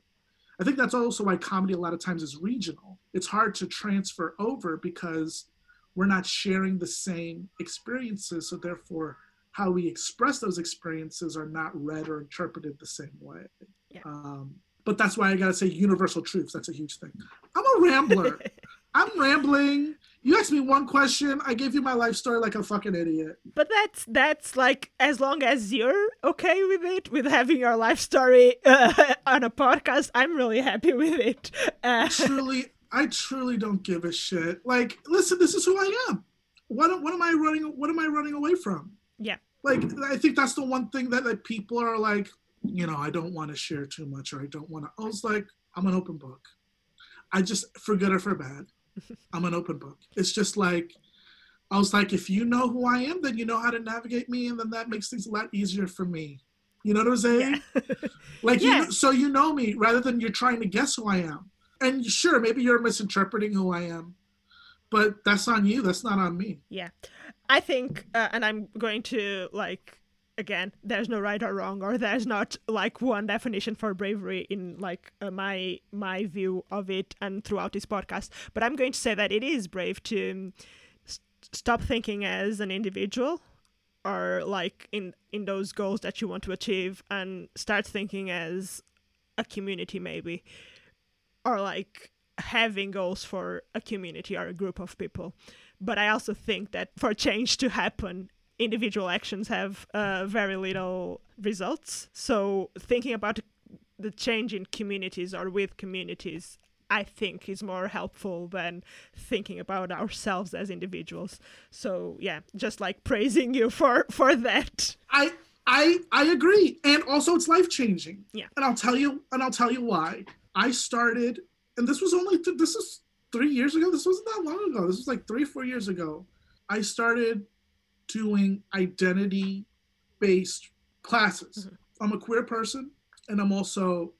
I think that's also why comedy a lot of times is regional. It's hard to transfer over because we're not sharing the same experiences, so therefore how we express those experiences are not read or interpreted the same way. Yeah. Um, but that's why I gotta say universal truths, that's a huge thing. I'm a rambler. I'm rambling. You asked me one question. I gave you my life story like a fucking idiot. But that's that's like, as long as you're okay with it, with having your life story uh, on a podcast, I'm really happy with it. Uh, truly, I truly don't give a shit. Like, listen, this is who I am. What what am I running? What am I running away from? Yeah. Like, I think that's the one thing that like people are like, you know, I don't want to share too much, or I don't want to. I was like, I'm an open book. I just, for good or for bad. I'm an open book. It's just like, I was like, if you know who I am, then you know how to navigate me. And then that makes things a lot easier for me. You know what I'm saying? Yeah. Like, yeah. You, so you know me rather than you're trying to guess who I am. And sure, maybe you're misinterpreting who I am, but that's on you. That's not on me. Yeah. I think, uh, and I'm going to like, again, there's no right or wrong, or there's not like one definition for bravery in like uh, my my view of it and throughout this podcast. But I'm going to say that it is brave to st- stop thinking as an individual or like in, in those goals that you want to achieve and start thinking as a community maybe. or like having goals for a community or a group of people. But I also think that for change to happen, individual actions have uh, very little results. So thinking about the change in communities or with communities, I think is more helpful than thinking about ourselves as individuals. So yeah, just like praising you for, for that. I I I agree. And also it's life changing. Yeah. And I'll tell you and I'll tell you why. I started, and this was only th- this is three years ago. This wasn't that long ago. This was like three, four years ago. I started doing identity-based classes. Mm-hmm. I'm a queer person, and I'm also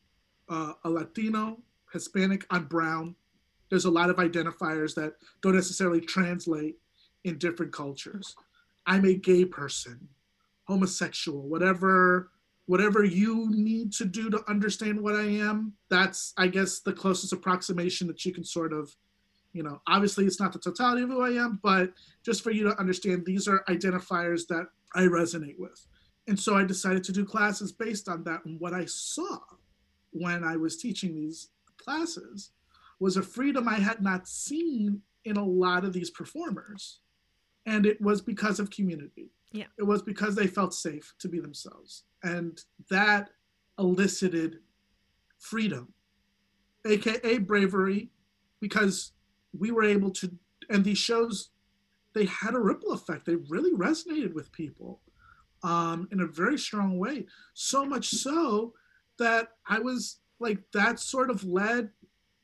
uh, a Latino, Hispanic, I'm brown. There's a lot of identifiers that don't necessarily translate in different cultures. I'm a gay person, homosexual, whatever whatever you need to do to understand what I am, that's, I guess, the closest approximation that you can sort of, you know, obviously it's not the totality of who I am, but just for you to understand, these are identifiers that I resonate with. And so I decided to do classes based on that. And what I saw when I was teaching these classes was a freedom I had not seen in a lot of these performers. And it was because of community. Yeah. It was because they felt safe to be themselves. And that elicited freedom, A K A bravery, because we were able to, and these shows, they had a ripple effect. They really resonated with people um, in a very strong way. So much so that I was like, that sort of led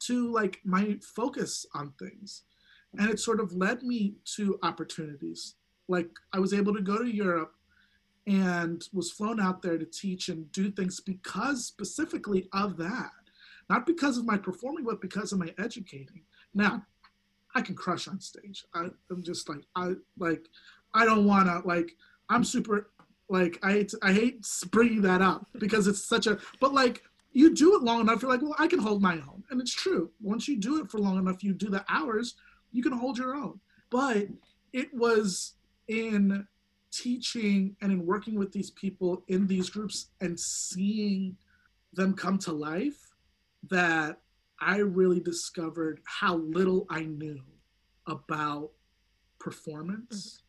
to like my focus on things. And it sort of led me to opportunities. Like I was able to go to Europe and was flown out there to teach and do things because specifically of that, not because of my performing, but because of my educating. Now, I can crush on stage. I, I'm just like, I like, I don't want to like, I'm super, like, I hate, to, I hate bringing that up because it's such a, but like, you do it long enough, you're like, well, I can hold my own. And it's true. Once you do it for long enough, you do the hours, you can hold your own. But it was in teaching and in working with these people in these groups and seeing them come to life that I really discovered how little I knew about performance,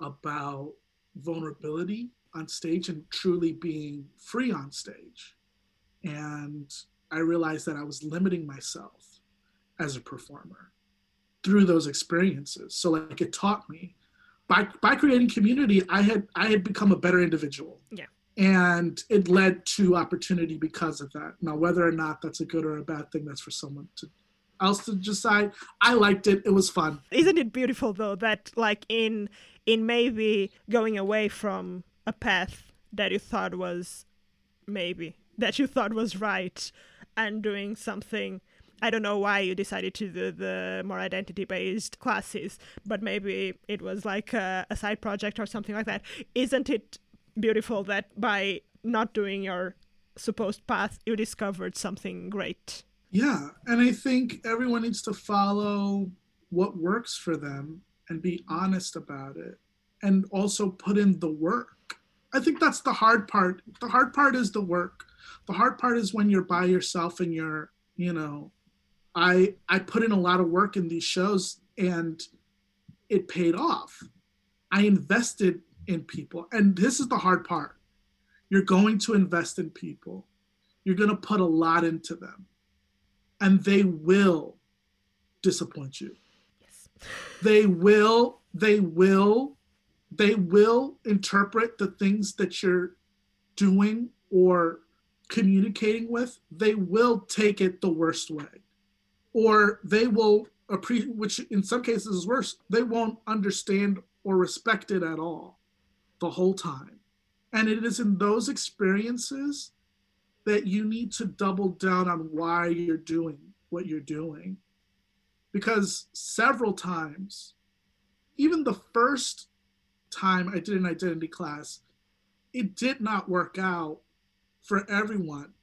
mm-hmm. about vulnerability on stage and truly being free on stage. And I realized that I was limiting myself as a performer through those experiences. So like it taught me by by creating community, I had I had become a better individual. Yeah. And it led to opportunity because of that. Now, whether or not that's a good or a bad thing, that's for someone to else to decide. I liked it. It was fun. Isn't it beautiful though that like in in maybe going away from a path that you thought was maybe that you thought was right and doing something, I don't know why you decided to do the more identity-based classes, but maybe it was like a, a side project or something like that. Isn't it beautiful that by not doing your supposed path, you discovered something great? Yeah, and I think everyone needs to follow what works for them and be honest about it and also put in the work. I think that's the hard part. The hard part is the work. The hard part is when you're by yourself and you're, you know, I I put in a lot of work in these shows and it paid off. I invested in people. And this is the hard part. You're going to invest in people. You're going to put a lot into them. And they will disappoint you. Yes. They will, they will, they will interpret the things that you're doing or communicating with, they will take it the worst way. Or they will, appreciate, which in some cases is worse, they won't understand or respect it at all the whole time. And it is in those experiences that you need to double down on why you're doing what you're doing. Because several times, even the first time I did an identity class, it did not work out for everyone.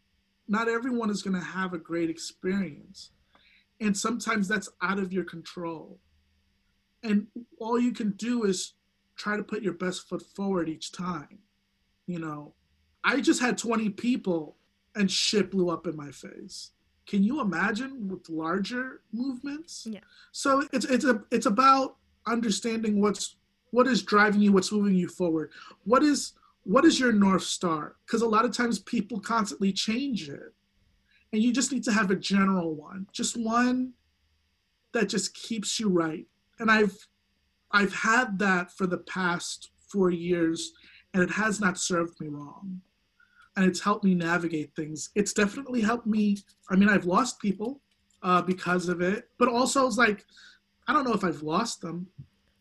Not everyone is going to have a great experience. And sometimes that's out of your control. And all you can do is try to put your best foot forward each time. You know, I just had twenty people and shit blew up in my face. Can you imagine with larger movements? Yeah. So it's it's a it's about understanding what's what is driving you, what's moving you forward. What is what is your North Star? Because a lot of times people constantly change it. And you just need to have a general one, just one that just keeps you right. And I've I've had that for the past four years, and it has not served me wrong. And it's helped me navigate things. It's definitely helped me. I mean, I've lost people uh, because of it, but also it's like, I don't know if I've lost them.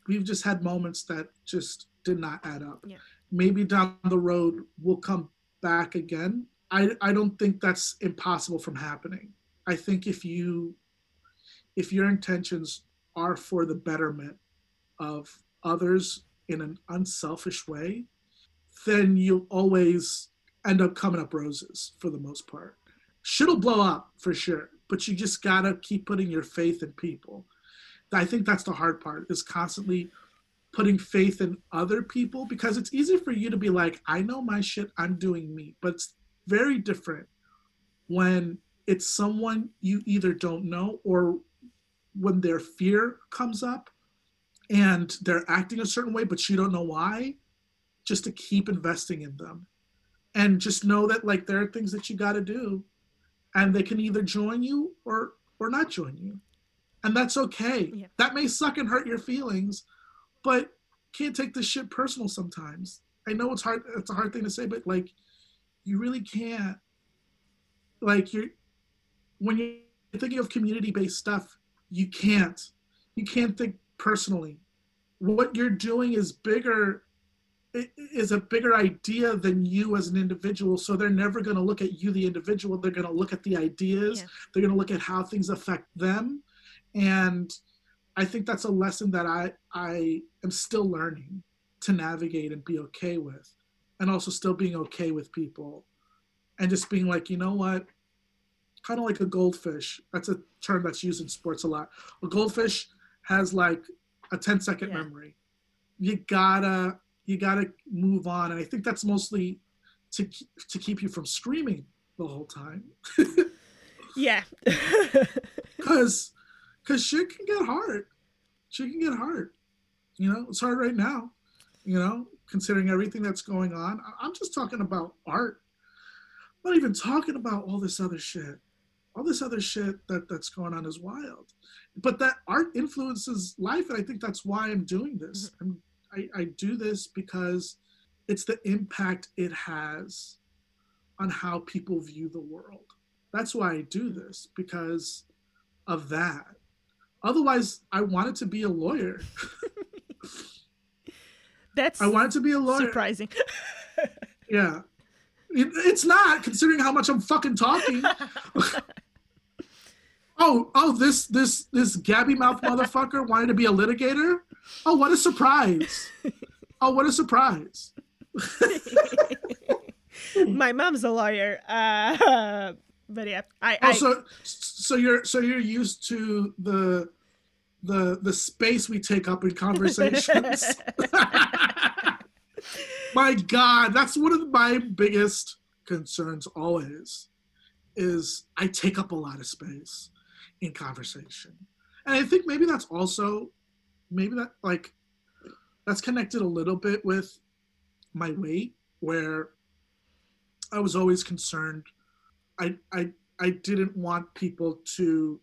We've just had moments that just did not add up. Yeah. Maybe down the road, we'll come back again. I, I don't think that's impossible from happening. I think if you, if your intentions are for the betterment of others in an unselfish way, then you'll always end up coming up roses for the most part. Shit'll blow up for sure, but you just gotta keep putting your faith in people. I think that's the hard part, is constantly putting faith in other people, because it's easy for you to be like, I know my shit, I'm doing me, but it's very different when it's someone you either don't know, or when their fear comes up and they're acting a certain way, but you don't know why, just to keep investing in them. And just know that, like, there are things that you got to do, and they can either join you or or not join you. And that's okay. Yeah. That may suck and hurt your feelings, but can't take this shit personal sometimes. I know it's hard. It's a hard thing to say, but, like, you really can't. Like, you're, when you're thinking of community-based stuff, you can't. You can't think personally. What you're doing is bigger. It is a bigger idea than you as an individual. So they're never going to look at you, the individual. They're going to look at the ideas. Yeah. They're going to look at how things affect them. And I think that's a lesson that I, I am still learning to navigate and be okay with, and also still being okay with people, and just being like, you know what, kind of like a goldfish. That's a term that's used in sports a lot. A goldfish has like a ten second yeah. memory. You gotta, You got to move on. And I think that's mostly to to keep you from screaming the whole time. Yeah. Because because shit can get hard. Shit can get hard. You know, it's hard right now, you know, considering everything that's going on. I'm just talking about art. I'm not even talking about all this other shit. All this other shit that, that's going on is wild. But that art influences life. And I think that's why I'm doing this. Mm-hmm. I'm I, I do this because it's the impact it has on how people view the world. That's why I do this, because of that. Otherwise, I wanted to be a lawyer. That's I wanted to be a lawyer. Surprising. Yeah. It, it's not, considering how much I'm fucking talking. Oh, oh, this this this Gabby mouth motherfucker wanted to be a litigator? Oh, what a surprise. Oh, what a surprise. My mom's a lawyer. Uh, but yeah, I, oh, I so so you're so you're used to the the the space we take up in conversations. My God, that's one of my biggest concerns always, is I take up a lot of space in conversation. And I think maybe that's also, maybe that like, that's connected a little bit with my weight, where I was always concerned. I, I, I didn't want people to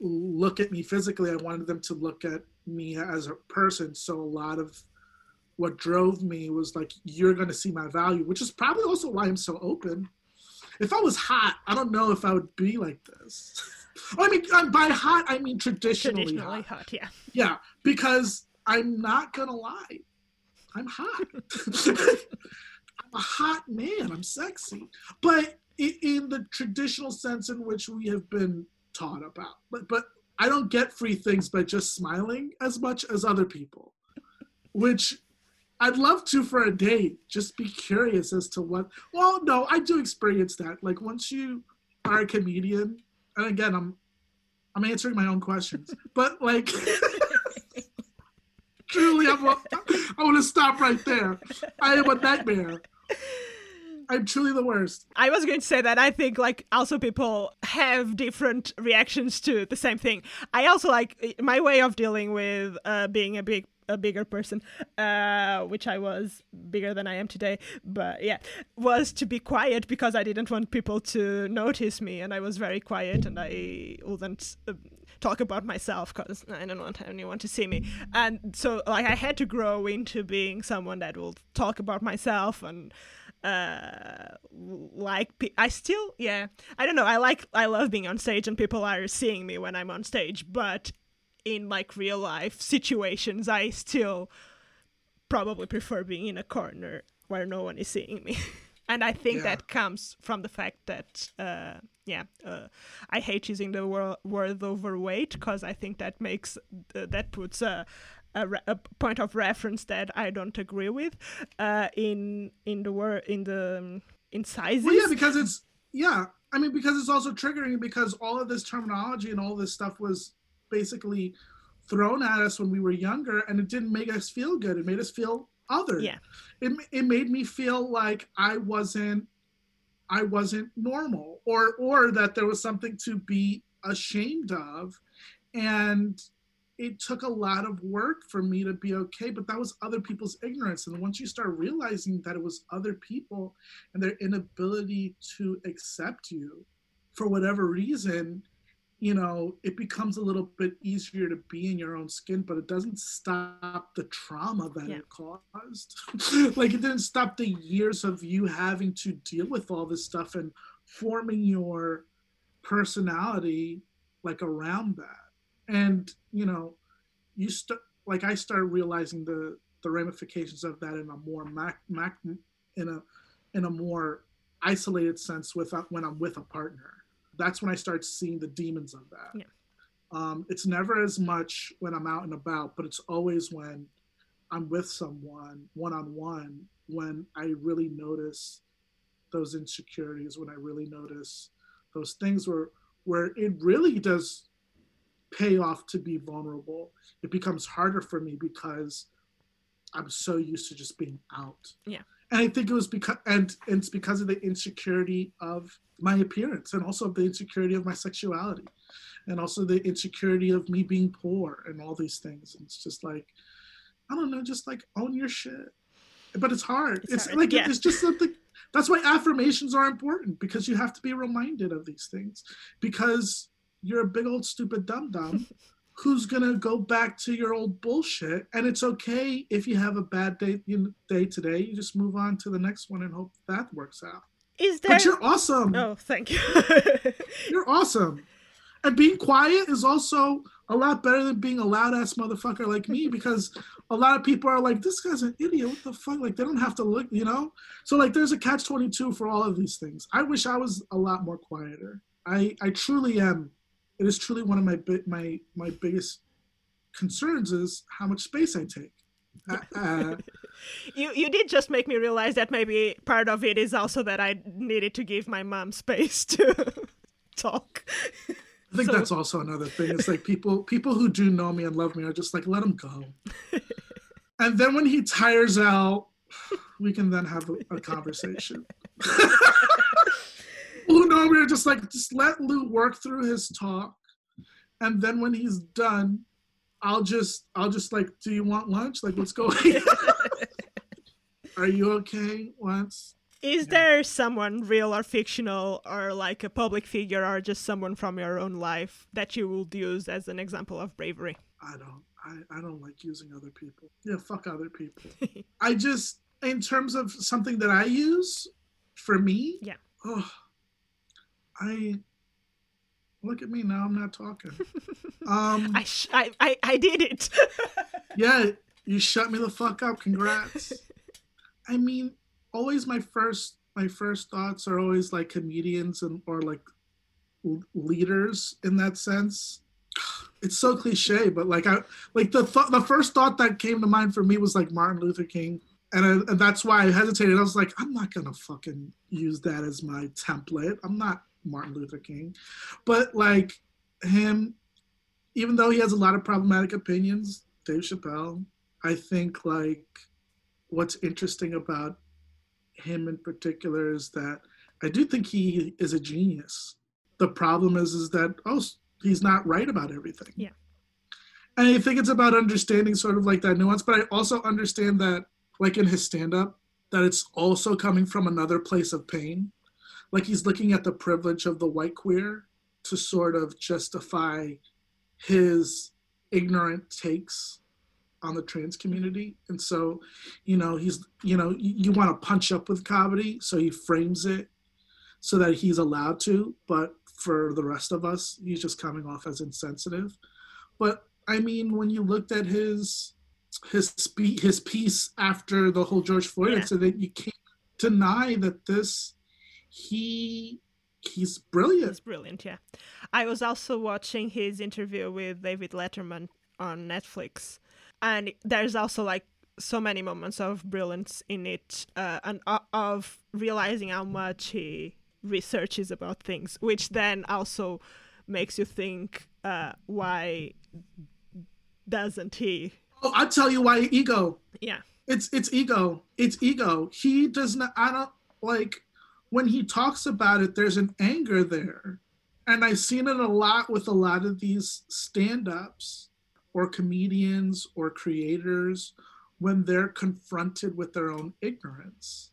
look at me physically. I wanted them to look at me as a person. So a lot of what drove me was like, you're going to see my value, which is probably also why I'm so open. If I was hot, I don't know if I would be like this. I mean, by hot, I mean traditionally, traditionally hot. hot. Yeah, yeah, because I'm not going to lie. I'm hot. I'm a hot man. I'm sexy. But in the traditional sense in which we have been taught about. But, but I don't get free things by just smiling as much as other people, which I'd love to for a date. Just be curious as to what. Well, no, I do experience that. Like, once you are a comedian, and again, I'm, I'm answering my own questions. But like, truly, I'm. A, I want to stop right there. I am a nightmare. I'm truly the worst. I was going to say that I think like also people have different reactions to the same thing. I also like my way of dealing with uh, being a big a bigger person, uh, which I was bigger than I am today, but yeah, was to be quiet because I didn't want people to notice me, and I was very quiet, and I wouldn't uh, talk about myself because I don't want anyone to see me. And so like I had to grow into being someone that will talk about myself, and uh, like pe- I still, yeah, I don't know, I like, I love being on stage and people are seeing me when I'm on stage, but in like real life situations, I still probably prefer being in a corner where no one is seeing me. And I think yeah. that comes from the fact that, uh, yeah, uh, I hate using the wor- word overweight because I think that makes, uh, that puts a, a, re- a point of reference that I don't agree with uh, in in the word, in the, um, in sizes. Well, yeah, because it's, yeah, I mean, because it's also triggering because all of this terminology and all this stuff was basically thrown at us when we were younger, and it didn't make us feel good. It made us feel other. Yeah. It it made me feel like I wasn't I wasn't normal, or or that there was something to be ashamed of, and it took a lot of work for me to be okay, but that was other people's ignorance. And once you start realizing that it was other people and their inability to accept you for whatever reason, you know, it becomes a little bit easier to be in your own skin, but it doesn't stop the trauma that yeah. it caused. Like, it didn't stop the years of you having to deal with all this stuff and forming your personality, like, around that. And, you know, you start, like, I started realizing the, the ramifications of that in a more mac, mac in a, in a more isolated sense with, when I'm with a partner. That's when I start seeing the demons of that. Yeah. Um, it's never as much when I'm out and about, but it's always when I'm with someone one-on-one, when I really notice those insecurities, when I really notice those things where where it really does pay off to be vulnerable. It becomes harder for me because I'm so used to just being out. Yeah. And I think it was because, and, and it's because of the insecurity of my appearance, and also the insecurity of my sexuality, and also the insecurity of me being poor and all these things. And it's just like, I don't know, just like own your shit. But it's hard. It's, it's hard. like, yeah. It's just something. That's why affirmations are important, because you have to be reminded of these things, because you're a big old stupid dum-dum who's going to go back to your old bullshit. And it's okay if you have a bad day, day today, you just move on to the next one and hope that works out. Is there... But you're awesome. Oh, thank you. You're awesome. And being quiet is also a lot better than being a loud-ass motherfucker like me, because a lot of people are like, this guy's an idiot. What the fuck? Like, they don't have to look, you know? So, like, there's a catch twenty-two for all of these things. I wish I was a lot more quieter. I, I truly am. It is truly one of my my my biggest concerns is how much space I take. Uh, uh, you you did just make me realize that maybe part of it is also that I needed to give my mom space to talk. I think so. That's also another thing. It's like people people who do know me and love me are just like, let him go. And then when he tires out, we can then have a, a conversation. Lou, no, we were just like, just let Lou work through his talk, and then when he's done, I'll just, I'll just like, do you want lunch? Like, what's going on? Are you okay? Once. Is yeah. there someone real or fictional, or like a public figure, or just someone from your own life that you would use as an example of bravery? I don't, I, I don't like using other people. Yeah, fuck other people. I just, in terms of something that I use for me. Yeah. Oh, I look at me now. I'm not talking. Um, I, sh- I I I did it. Yeah, you shut me the fuck up. Congrats. I mean, always my first my first thoughts are always like comedians and or like l- leaders in that sense. It's so cliche, but like I like the th- the first thought that came to mind for me was like Martin Luther King. And, I, and that's why I hesitated. I was like, I'm not gonna fucking use that as my template. I'm not Martin Luther King, but like him, even though he has a lot of problematic opinions, Dave Chappelle, I think like what's interesting about him in particular is that I do think he is a genius. The problem is, is that, oh, he's not right about everything. Yeah. And I think it's about understanding sort of like that nuance, but I also understand that, like in his stand-up, that it's also coming from another place of pain. Like he's looking at the privilege of the white queer to sort of justify his ignorant takes on the trans community. And so, you know, he's, you know, you, you want to punch up with comedy, so he frames it so that he's allowed to, but for the rest of us, he's just coming off as insensitive. But I mean, when you looked at his his spe- his piece after the whole George Floyd yeah. incident, you can't deny that this he he's brilliant. He's brilliant, yeah. I was also watching his interview with David Letterman on Netflix, and there's also like so many moments of brilliance in it, uh, and uh, of realizing how much he researches about things, which then also makes you think, uh, why doesn't he? Oh, I'll tell you why. Ego. Yeah. It's it's ego. It's ego. He does not, I don't, like, when he talks about it, there's an anger there. And I've seen it a lot with a lot of these stand-ups or comedians or creators when they're confronted with their own ignorance.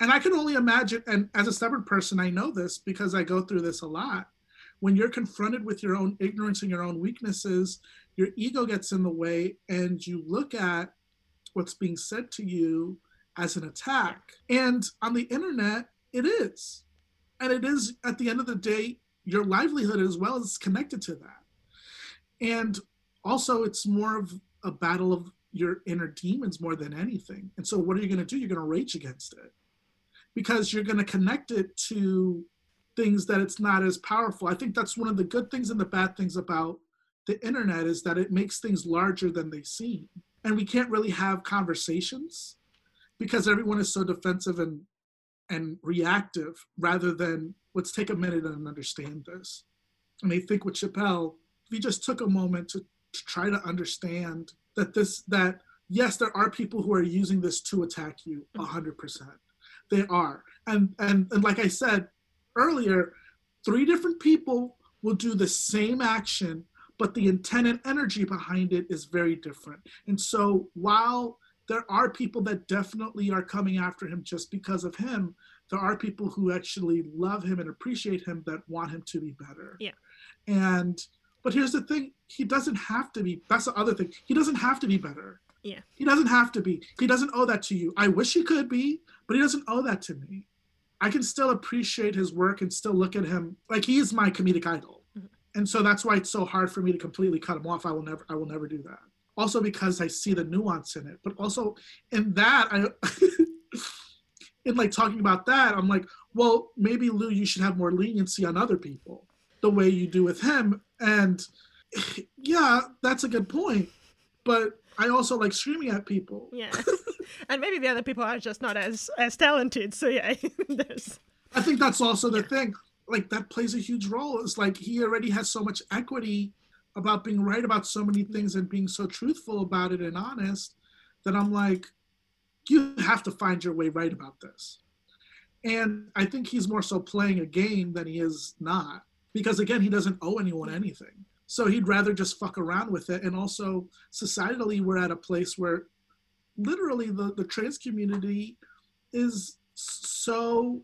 And I can only imagine, and as a stubborn person, I know this because I go through this a lot. When you're confronted with your own ignorance and your own weaknesses, your ego gets in the way and you look at what's being said to you as an attack. And on the internet, it is. And it is, at the end of the day, your livelihood as well is connected to that. And also it's more of a battle of your inner demons more than anything. And so what are you going to do? You're going to rage against it because you're going to connect it to things that it's not as powerful. I think that's one of the good things and the bad things about the internet is that it makes things larger than they seem. And we can't really have conversations because everyone is so defensive and and reactive rather than let's take a minute and understand this. And I think with Chappelle, if he just took a moment to, to try to understand that this, that yes, there are people who are using this to attack you one hundred percent. They are. And, and, and like I said earlier, three different people will do the same action, but the intent and energy behind it is very different. And so while there are people that definitely are coming after him just because of him, there are people who actually love him and appreciate him that want him to be better. Yeah. And, but here's the thing, he doesn't have to be, that's the other thing, he doesn't have to be better. Yeah. He doesn't have to be, he doesn't owe that to you. I wish he could be, but he doesn't owe that to me. I can still appreciate his work and still look at him, like he is my comedic idol. And so that's why it's so hard for me to completely cut him off. I will never, I will never do that. Also because I see the nuance in it, but also in that, I, in like talking about that, I'm like, well, maybe Lou, you should have more leniency on other people the way you do with him. And yeah, that's a good point. But I also like screaming at people. Yeah. And maybe the other people are just not as, as talented. So yeah, there's... I think that's also the thing. Like that plays a huge role. It's like he already has so much equity about being right about so many things and being so truthful about it and honest that I'm like, you have to find your way right about this. And I think he's more so playing a game than he is not, because again, he doesn't owe anyone anything. So he'd rather just fuck around with it. And also societally, we're at a place where literally the, the trans community is so,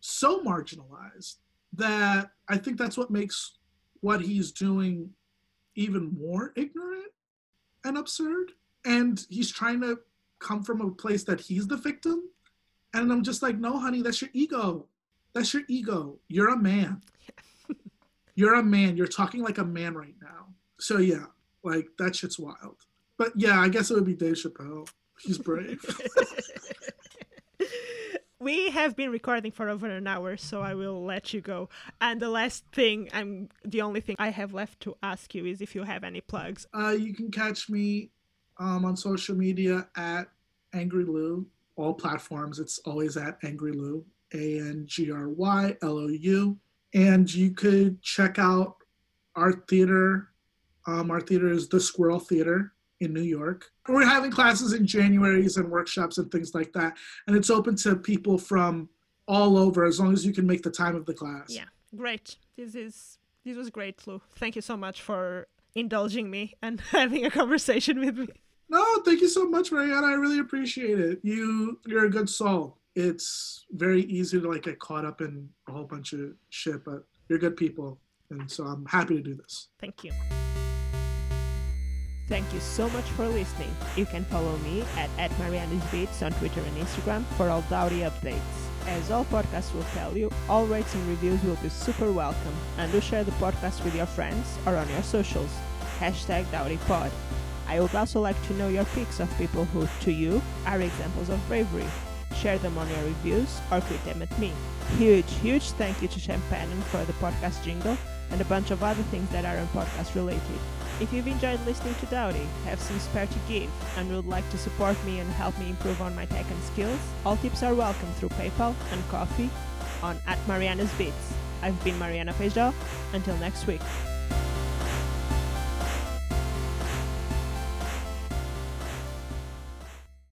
so marginalized that I think that's what makes what he's doing even more ignorant and absurd. And he's trying to come from a place that he's the victim. And I'm just like, no, honey, that's your ego. That's your ego. You're a man. You're a man. You're talking like a man right now. So yeah, like that shit's wild. But yeah, I guess it would be Dave Chappelle. He's brave. We have been recording for over an hour, so I will let you go. And the last thing, I'm the only thing I have left to ask you is if you have any plugs. Uh, you can catch me um, on social media at Angry Lou, all platforms. It's always at Angry Lou, A N G R Y L O U. And you could check out our theater. Um, our theater is The Squirrel Theater. in New York. We're having classes in Januaries and workshops and things like that. And it's open to people from all over, as long as you can make the time of the class. Yeah, great. This is this was great, Lou. Thank you so much for indulging me and having a conversation with me. No, thank you so much, Mariana. I really appreciate it. You, you're a good soul. It's very easy to like get caught up in a whole bunch of shit, but you're good people. And so I'm happy to do this. Thank you. Thank you so much for listening. You can follow me at, at Mariana's Beats on Twitter and Instagram for all Dowdy updates. As all podcasts will tell you, all rates and reviews will be super welcome. And do share the podcast with your friends or on your socials. Hashtag DowdyPod. I would also like to know your pics of people who, to you, are examples of bravery. Share them on your reviews or tweet them at me. Huge, huge thank you to Champanon for the podcast jingle and a bunch of other things that aren't podcast related. If you've enjoyed listening to Dowdy, have some spare to give, and would like to support me and help me improve on my tech and skills, all tips are welcome through PayPal and Ko-fi on at Mariana's Beats. I've been Mariana Feijó. Until next week.